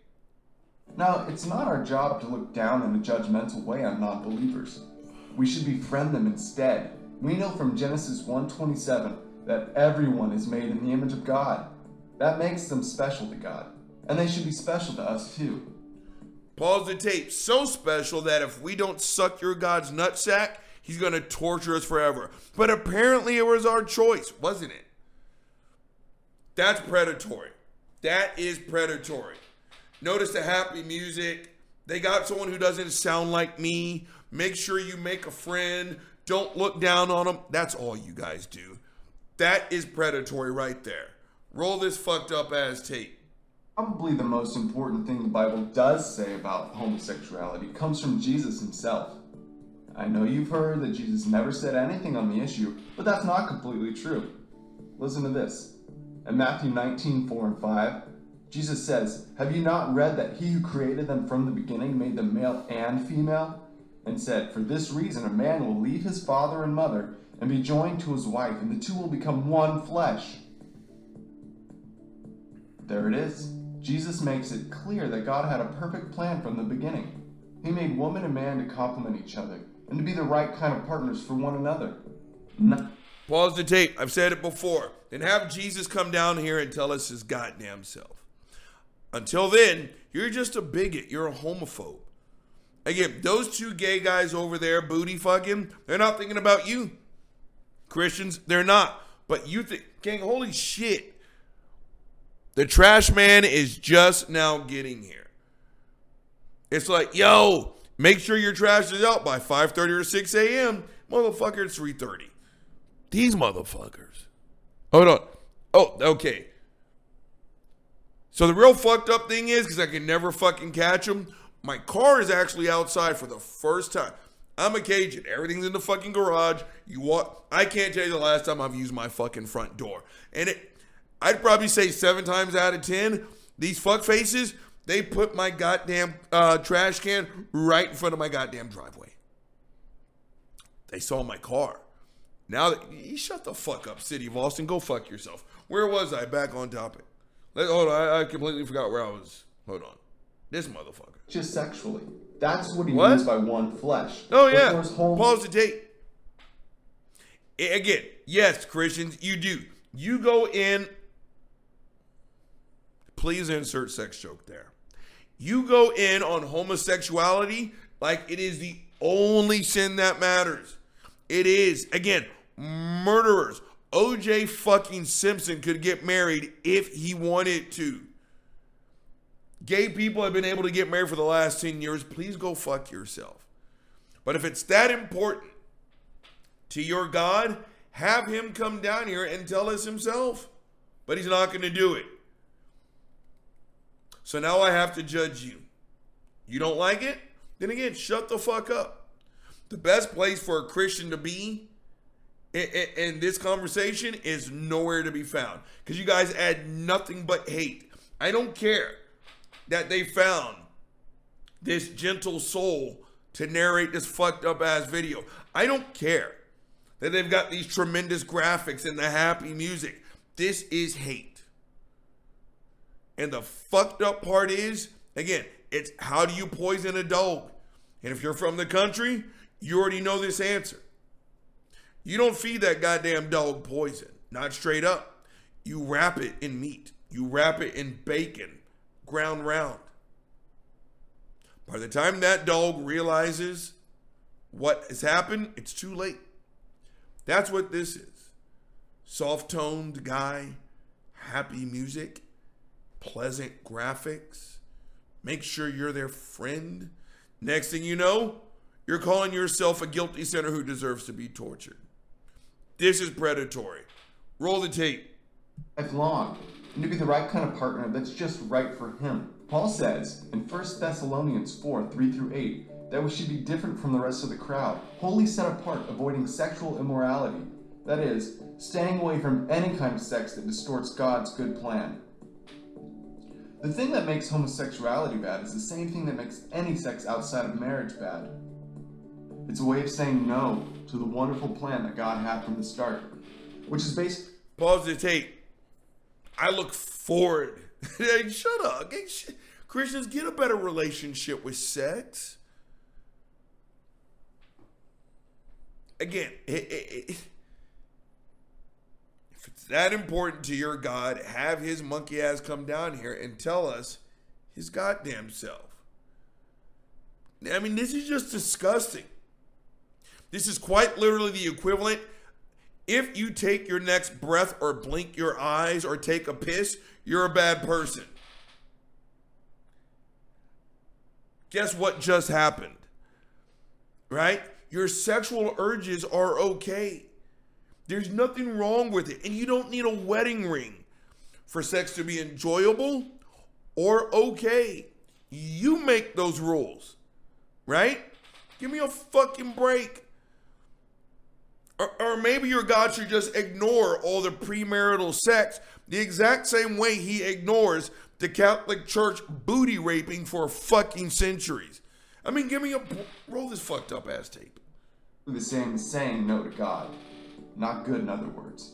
Now, it's not our job to look down in a judgmental way on non-believers. We should befriend them instead. We know from Genesis one twenty-seven that everyone is made in the image of God. That makes them special to God. And they should be special to us too. Pause the tape. So special that if we don't suck your God's nutsack, he's going to torture us forever. But apparently it was our choice, wasn't it? That's predatory. That is predatory. Notice the happy music. They got someone who doesn't sound like me. Make sure you make a friend. Don't look down on them. That's all you guys do. That is predatory right there. Roll this fucked up ass tape. Probably the most important thing the Bible does say about homosexuality comes from Jesus himself. I know you've heard that Jesus never said anything on the issue, but that's not completely true. Listen to this. In Matthew nineteen, four and five, Jesus says, "Have you not read that he who created them from the beginning made them male and female? And said, for this reason a man will leave his father and mother and be joined to his wife, and the two will become one flesh." There it is. Jesus makes it clear that God had a perfect plan from the beginning. He made woman and man to complement each other and to be the right kind of partners for one another. No. Pause the tape. I've said it before. Then have Jesus come down here and tell us his goddamn self. Until then, you're just a bigot. You're a homophobe. Again, those two gay guys over there, booty fucking, they're not thinking about you. Christians, they're not. But you think, gang, holy shit. The trash man is just now getting here. It's like, yo, make sure your trash is out by five thirty or six a.m. Motherfucker, it's three thirty. These motherfuckers. Hold on. Oh, okay. So the real fucked up thing is, because I can never fucking catch them, my car is actually outside for the first time. I'm a Cajun. Everything's in the fucking garage. You walk. I can't tell you the last time I've used my fucking front door. And it, I'd probably say seven times out of ten, these fuck faces, they put my goddamn uh, trash can right in front of my goddamn driveway. They saw my car. Now, that, you shut the fuck up, City of Austin. Go fuck yourself. Where was I? Back on topic. Let, hold on, I, I completely forgot where I was. Hold on. This motherfucker. Just sexually. That's what he what? means by one flesh. Oh, yeah. Whole... Pause the tape. Again, yes, Christians, you do. You go in. Please insert sex joke there. You go in on homosexuality like it is the only sin that matters. It is. Again, murderers. O J fucking Simpson could get married if he wanted to. Gay people have been able to get married for the last ten years. Please go fuck yourself. But if it's that important to your God, have him come down here and tell us himself. But he's not going to do it. So now I have to judge you. You don't like it? Then again, shut the fuck up. The best place for a Christian to be in, in, in this conversation is nowhere to be found. Because you guys add nothing but hate. I don't care that they found this gentle soul to narrate this fucked up ass video. I don't care that they've got these tremendous graphics and the happy music. This is hate. And the fucked up part is, again, it's how do you poison a dog? And if you're from the country, you already know this answer. You don't feed that goddamn dog poison. Not straight up. You wrap it in meat. You wrap it in bacon. Ground round. By the time that dog realizes what has happened, it's too late. That's what this is. Soft-toned guy, happy music, pleasant graphics. Make sure you're their friend. Next thing you know, you're calling yourself a guilty sinner who deserves to be tortured. This is predatory. Roll the tape. Lifelong. And to be the right kind of partner that's just right for him. Paul says in First Thessalonians four, three through eight, that we should be different from the rest of the crowd, wholly set apart, avoiding sexual immorality. That is, staying away from any kind of sex that distorts God's good plan. The thing that makes homosexuality bad is the same thing that makes any sex outside of marriage bad. It's a way of saying no to the wonderful plan that God had from the start, which is based... Pause the tape. I look forward. Hey, shut up. Hey, sh- Christians, get a better relationship with sex. Again, it, it, it, if it's that important to your God, have his monkey ass come down here and tell us his goddamn self. I mean, this is just disgusting. This is quite literally the equivalent. If you take your next breath or blink your eyes or take a piss, you're a bad person. Guess what just happened? Right? Your sexual urges are okay. There's nothing wrong with it. And you don't need a wedding ring for sex to be enjoyable or okay. You make those rules. Right? Give me a fucking break. Or, or maybe your God should just ignore all the premarital sex the exact same way he ignores the Catholic Church booty raping for fucking centuries. I mean, give me a... Roll this fucked up ass tape. The same as saying no to God. Not good, in other words.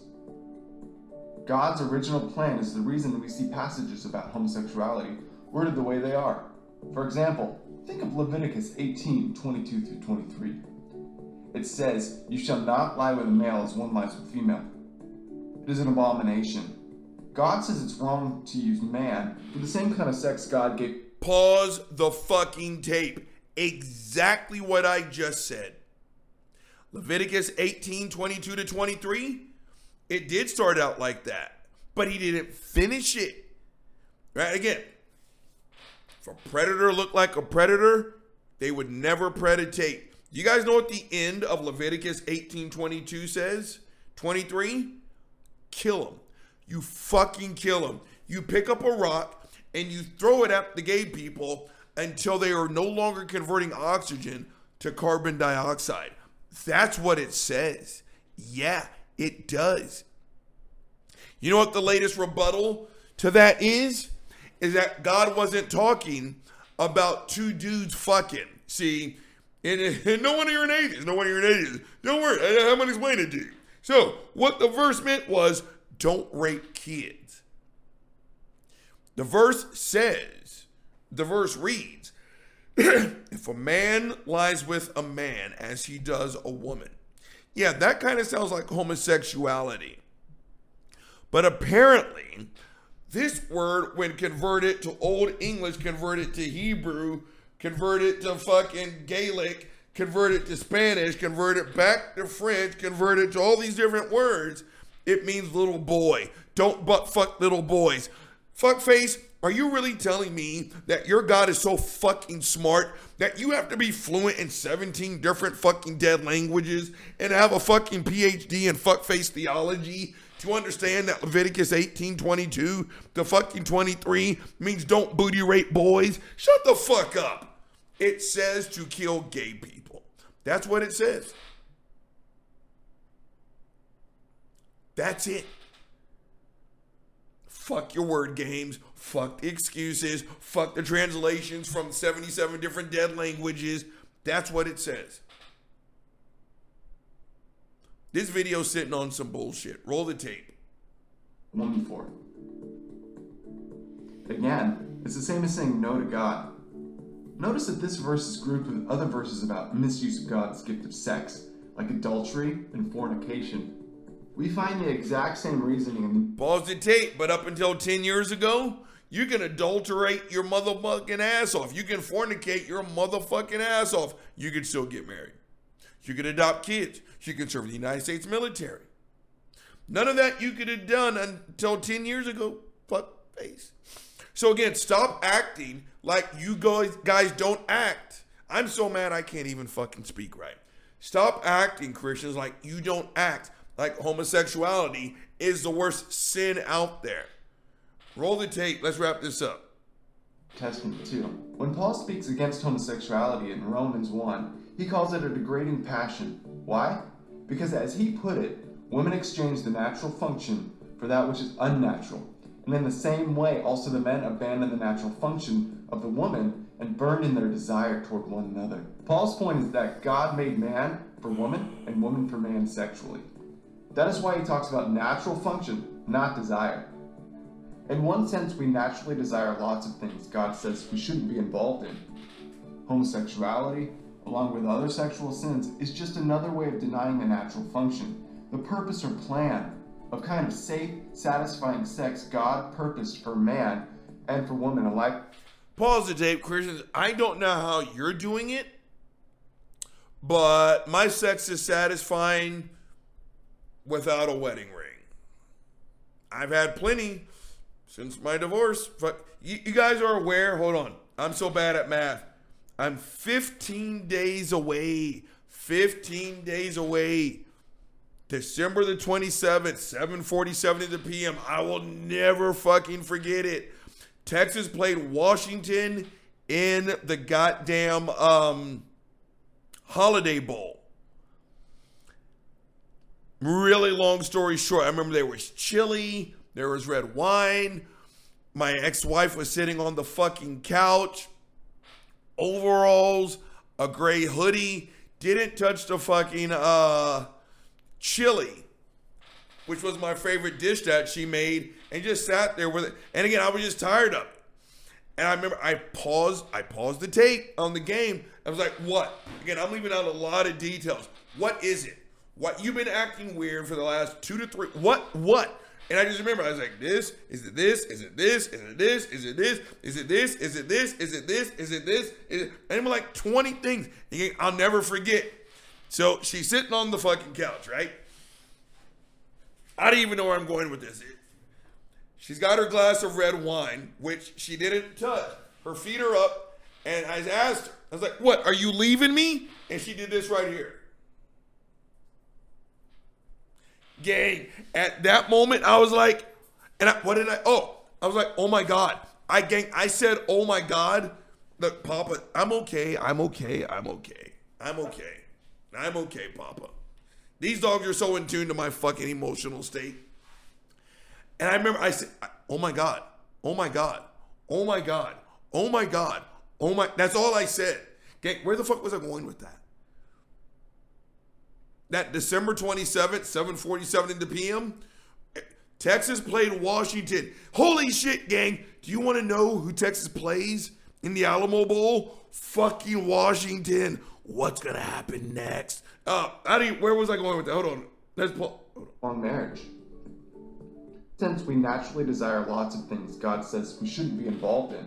God's original plan is the reason we see passages about homosexuality worded the way they are. For example, think of Leviticus eighteen, twenty-two through twenty-three. It says, "You shall not lie with a male as one lies with a female." It is an abomination. God says it's wrong to use man for the same kind of sex God gave. Pause the fucking tape. Exactly what I just said. Leviticus eighteen, twenty-two to twenty-three. It did start out like that, but he didn't finish it. Right? Again, if a predator looked like a predator, they would never predate. You guys know what the end of Leviticus eighteen twenty-two says? twenty-three? Kill him. You fucking kill him. You pick up a rock and you throw it at the gay people until they are no longer converting oxygen to carbon dioxide. That's what it says. Yeah, it does. You know what the latest rebuttal to that is? Is that God wasn't talking about two dudes fucking. See... And, and no one of you are an atheist. No one of you are an atheist. Don't worry. I, I'm going to explain it to you. So, what the verse meant was, don't rape kids. The verse says, the verse reads, if a man lies with a man as he does a woman. Yeah, that kind of sounds like homosexuality. But apparently, This word, when converted to Old English, converted to Hebrew, converted to fucking Gaelic, converted to Spanish, converted back to French, converted to all these different words, it means little boy. Don't butt fuck little boys. Fuckface, are you really telling me that your God is so fucking smart that you have to be fluent in seventeen different fucking dead languages and have a fucking P H D in fuckface theology to understand that Leviticus eighteen twenty-two to fucking twenty-three means don't booty rape boys? Shut the fuck up. It says to kill gay people. That's what it says. That's it. Fuck your word games. Fuck the excuses. Fuck the translations from seventy-seven different dead languages. That's what it says. This video's sitting on some bullshit. Roll the tape. I'm looking for it. Again, it's the same as saying no to God. Notice that this verse is grouped with other verses about misuse of God's gift of sex, like adultery and fornication. We find the exact same reasoning. Pause the tape, but up until ten years ago, you can adulterate your motherfucking ass off. You can fornicate your motherfucking ass off. You can still get married. You can adopt kids. You can serve in the United States military. None of that you could have done until ten years ago. Fuck face. So again, stop acting like you guys, guys don't act. I'm so mad I can't even fucking speak right. Stop acting, Christians, like you don't act. Like homosexuality is the worst sin out there. Roll the tape. Let's wrap this up. Testament two. When Paul speaks against homosexuality in Romans one, he calls it a degrading passion. Why? Because as he put it, women exchange the natural function for that which is unnatural. And in the same way, also the men abandon the natural function of the woman and burn in their desire toward one another. Paul's point is that God made man for woman and woman for man sexually. That is why he talks about natural function, not desire. In one sense, we naturally desire lots of things God says we shouldn't be involved in. Homosexuality, along with other sexual sins, is just another way of denying the natural function, the purpose or plan of kind of safe, satisfying sex God purposed for man and for woman alike. Pause the tape, Christians. I don't know how you're doing it, but my sex is satisfying without a wedding ring. I've had plenty since my divorce. But you, you guys are aware. Hold on. I'm so bad at math. I'm fifteen days away. fifteen days away. December the twenty-seventh, seven forty-seven in the p m. I will never fucking forget it. Texas played Washington in the goddamn um, Holiday Bowl. Really long story short, I remember there was chili, there was red wine, my ex-wife was sitting on the fucking couch, overalls, a gray hoodie, didn't touch the fucking uh, chili, which was my favorite dish that she made, and just sat there with it. And again, I was just tired of it. And I remember I paused, I paused the tape on the game. I was like, what? Again, I'm leaving out a lot of details. What is it? What you've been acting weird for the last two to three? What? What? And I just remember I was like, this is it. This is it. This is it. This is it. This is it. This is it. This is it. This is it. This is it. And I'm like twenty things. I'll never forget. So she's sitting on the fucking couch, right? I don't even know where I'm going with this. She's got her glass of red wine, which she didn't touch. Her feet are up, and I asked her. I was like, "What? Are you leaving me?" And she did this right here. Gang, at that moment I was like, and I, what did I oh I was like oh my god I gang I said oh my god look, Papa, I'm okay I'm okay I'm okay I'm okay I'm okay Papa, these dogs are so in tune to my fucking emotional state. And I remember I said, oh my god oh my god oh my god oh my god oh my that's all I said. Gang, where the fuck was I going with that? That December twenty-seventh, seven forty-seven in the p m, Texas played Washington. Holy shit, gang. Do you want to know who Texas plays in the Alamo Bowl? Fucking Washington. What's going to happen next? Uh, I didn't, where was I going with that? Hold on. Let's pull. Hold on. On marriage. Since we naturally desire lots of things God says we shouldn't be involved in,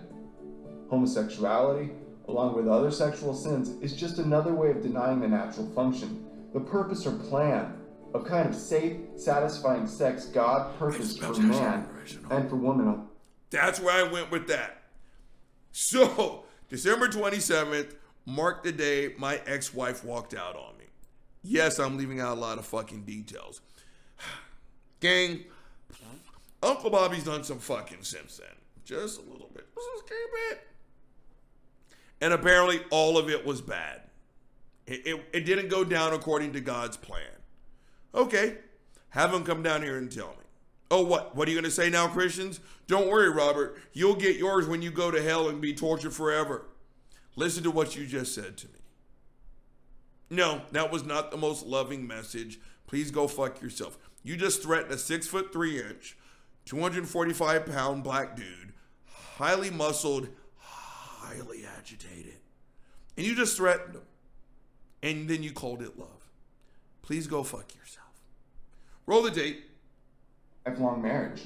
homosexuality, along with other sexual sins, is just another way of denying the natural function, the purpose or plan of kind of safe, satisfying sex God purposed for man and for woman. That's where I went with that. So, December twenty-seventh marked the day my ex-wife walked out on me. Yes, I'm leaving out a lot of fucking details. Gang, Uncle Bobby's done some fucking since then. Just a little bit. Just a bit. And apparently all of it was bad. It, it, it didn't go down according to God's plan. Okay, have him come down here and tell me. Oh, what? What are you going to say now, Christians? Don't worry, Robert. You'll get yours when you go to hell and be tortured forever. Listen to what you just said to me. No, that was not the most loving message. Please go fuck yourself. You just threatened a six foot three inch, two hundred forty-five pound black dude, highly muscled, highly agitated. And you just threatened him. And then you called it love. Please go fuck yourself. Roll the tape. Lifelong marriage.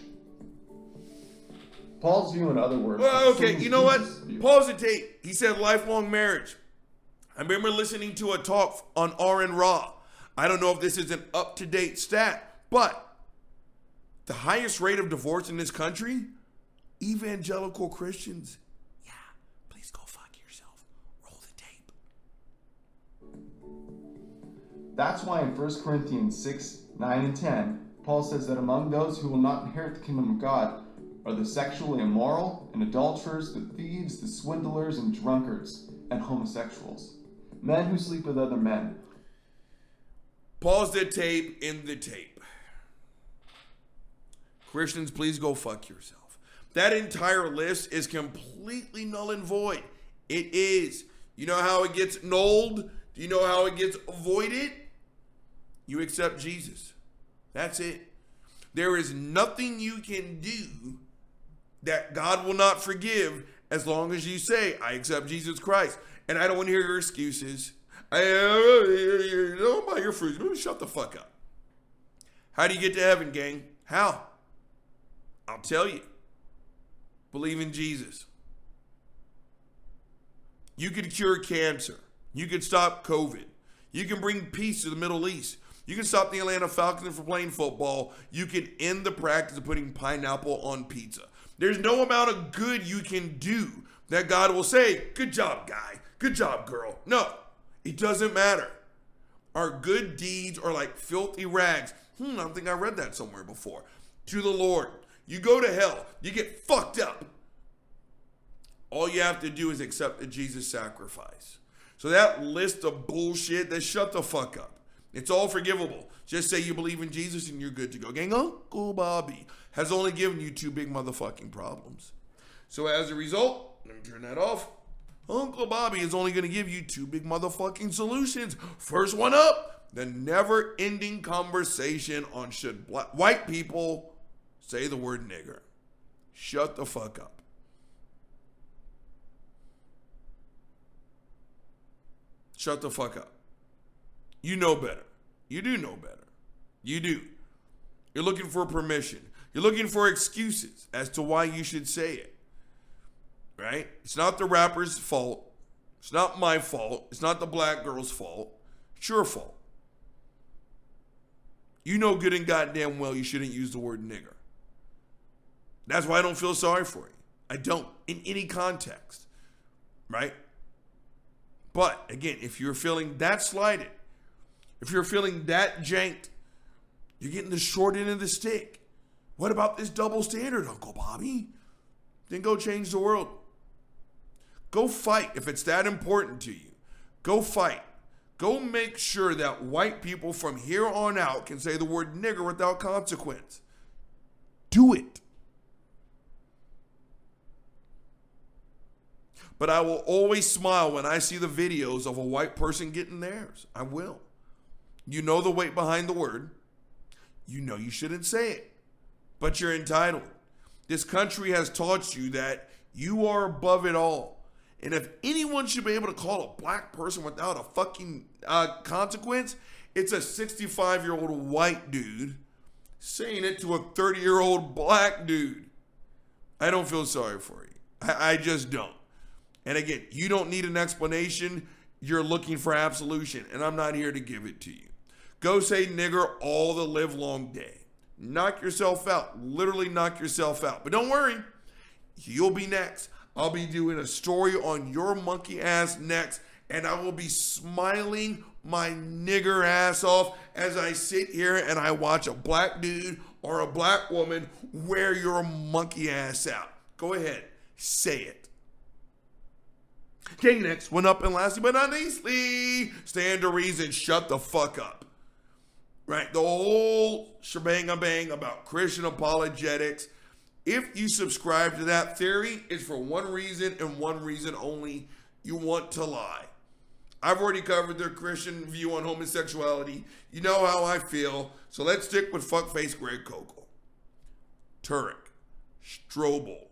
Paul's view, in other words. Well, okay, you know what? Pause the tape. He said lifelong marriage. I remember listening to a talk on R N Raw. I don't know if this is an up-to-date stat, but the highest rate of divorce in this country, evangelical Christians. Yeah, please go fuck yourself. Roll the tape. That's why in First Corinthians six, nine, and ten, Paul says that among those who will not inherit the kingdom of God are the sexually immoral and adulterers, the thieves, the swindlers and drunkards, and homosexuals, men who sleep with other men. Pause the tape in the tape. Christians, please go fuck yourself. That entire list is completely null and void. It is. You know how it gets nulled? Do you know how it gets voided? You accept Jesus. That's it. There is nothing you can do that God will not forgive as long as you say, I accept Jesus Christ. And I don't want to hear your excuses. I don't buy your fruit. Shut the fuck up. How do you get to heaven, gang? How? I'll tell you. Believe in Jesus. You could cure cancer. You could stop COVID. You can bring peace to the Middle East. You can stop the Atlanta Falcons from playing football. You can end the practice of putting pineapple on pizza. There's no amount of good you can do that God will say, good job, guy. Good job, girl. No, it doesn't matter. Our good deeds are like filthy rags. Hmm, I think I read that somewhere before. To the Lord. You go to hell. You get fucked up. All you have to do is accept the Jesus sacrifice. So that list of bullshit, that shut the fuck up. It's all forgivable. Just say you believe in Jesus and you're good to go. Gang, Uncle Bobby has only given you two big motherfucking problems. So as a result, let me turn that off. Uncle Bobby is only going to give you two big motherfucking solutions. First one up, the never-ending conversation on should black, white people say the word nigger. Shut the fuck up. Shut the fuck up. You know better. You do know better. You do. You're looking for permission. You're looking for excuses as to why you should say it. Right? It's not the rapper's fault. It's not my fault. It's not the black girl's fault. It's your fault. You know good and goddamn well you shouldn't use the word nigger. That's why I don't feel sorry for you. I don't. In any context. Right? But, again, if you're feeling that slighted, if you're feeling that janked, you're getting the short end of the stick. What about this double standard, Uncle Bobby? Then go change the world. Go fight if it's that important to you. Go fight. Go make sure that white people from here on out can say the word nigger without consequence. Do it. But I will always smile when I see the videos of a white person getting theirs. I will. You know the weight behind the word. You know you shouldn't say it. But you're entitled. This country has taught you that you are above it all. And if anyone should be able to call a black person without a fucking uh, consequence, it's a sixty-five-year-old white dude saying it to a thirty-year-old black dude. I don't feel sorry for you. I, I just don't. And again, you don't need an explanation. You're looking for absolution, and I'm not here to give it to you. Go say nigger all the live long day. Knock yourself out. Literally knock yourself out. But don't worry. You'll be next. I'll be doing a story on your monkey ass next, and I will be smiling my nigger ass off as I sit here and I watch a black dude or a black woman wear your monkey ass out. Go ahead. Say it. Okay, next one up, and lastly but not leastly, Stand to Reason, shut the fuck up. Right? The whole shebang-a-bang about Christian apologetics. If you subscribe to that theory, it's for one reason and one reason only. You want to lie. I've already covered their Christian view on homosexuality. You know how I feel. So let's stick with fuckface Greg Koukl, Turek, Strobel,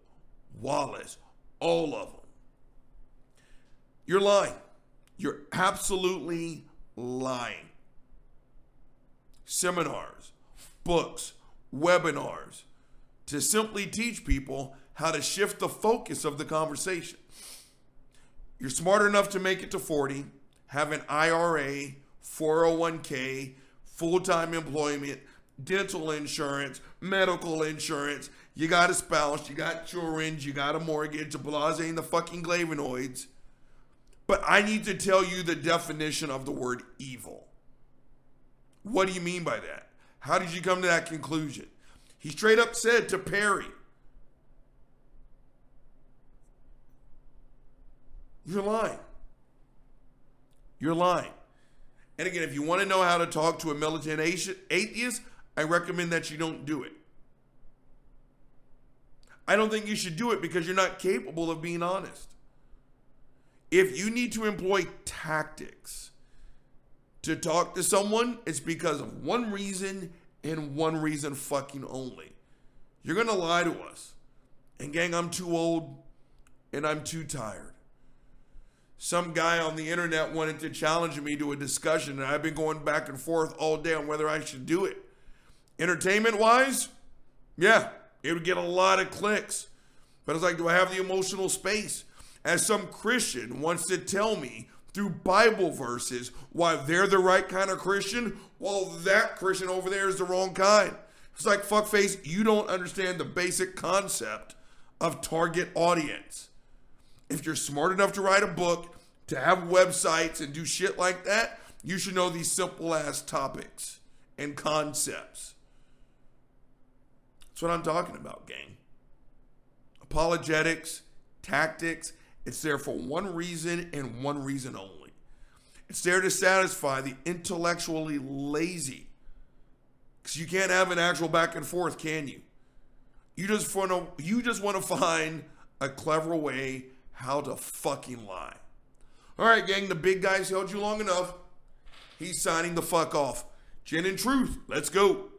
Wallace, all of them. You're lying. You're absolutely lying. Seminars, books, webinars to simply teach people how to shift the focus of the conversation. You're smart enough to make it to forty, have an I R A, four oh one k, full-time employment, dental insurance, medical insurance. You got a spouse, you got children, you got a mortgage, a blase and the fucking glavinoids. But I need to tell you the definition of the word evil. What do you mean by that? How did you come to that conclusion? He straight up said to Perry, you're lying. You're lying. And again, if you want to know how to talk to a militant atheist, I recommend that you don't do it. I don't think you should do it because you're not capable of being honest. If you need to employ tactics to talk to someone, it's because of one reason and one reason fucking only. You're going to lie to us. And gang, I'm too old and I'm too tired. Some guy on the internet wanted to challenge me to a discussion, and I've been going back and forth all day on whether I should do it. Entertainment-wise, yeah, it would get a lot of clicks. But it's like, do I have the emotional space? As some Christian wants to tell me through Bible verses why they're the right kind of Christian, while that Christian over there is the wrong kind. It's like, fuckface, you don't understand the basic concept of target audience. If you're smart enough to write a book, to have websites and do shit like that, you should know these simple ass topics and concepts. That's what I'm talking about, gang. Apologetics, tactics, it's there for one reason and one reason only. It's there to satisfy the intellectually lazy. Because you can't have an actual back and forth, can you? You just want to, you just want to find a clever way how to fucking lie. All right, gang, the big guy's held you long enough. He's signing the fuck off. Gin and Truth, let's go.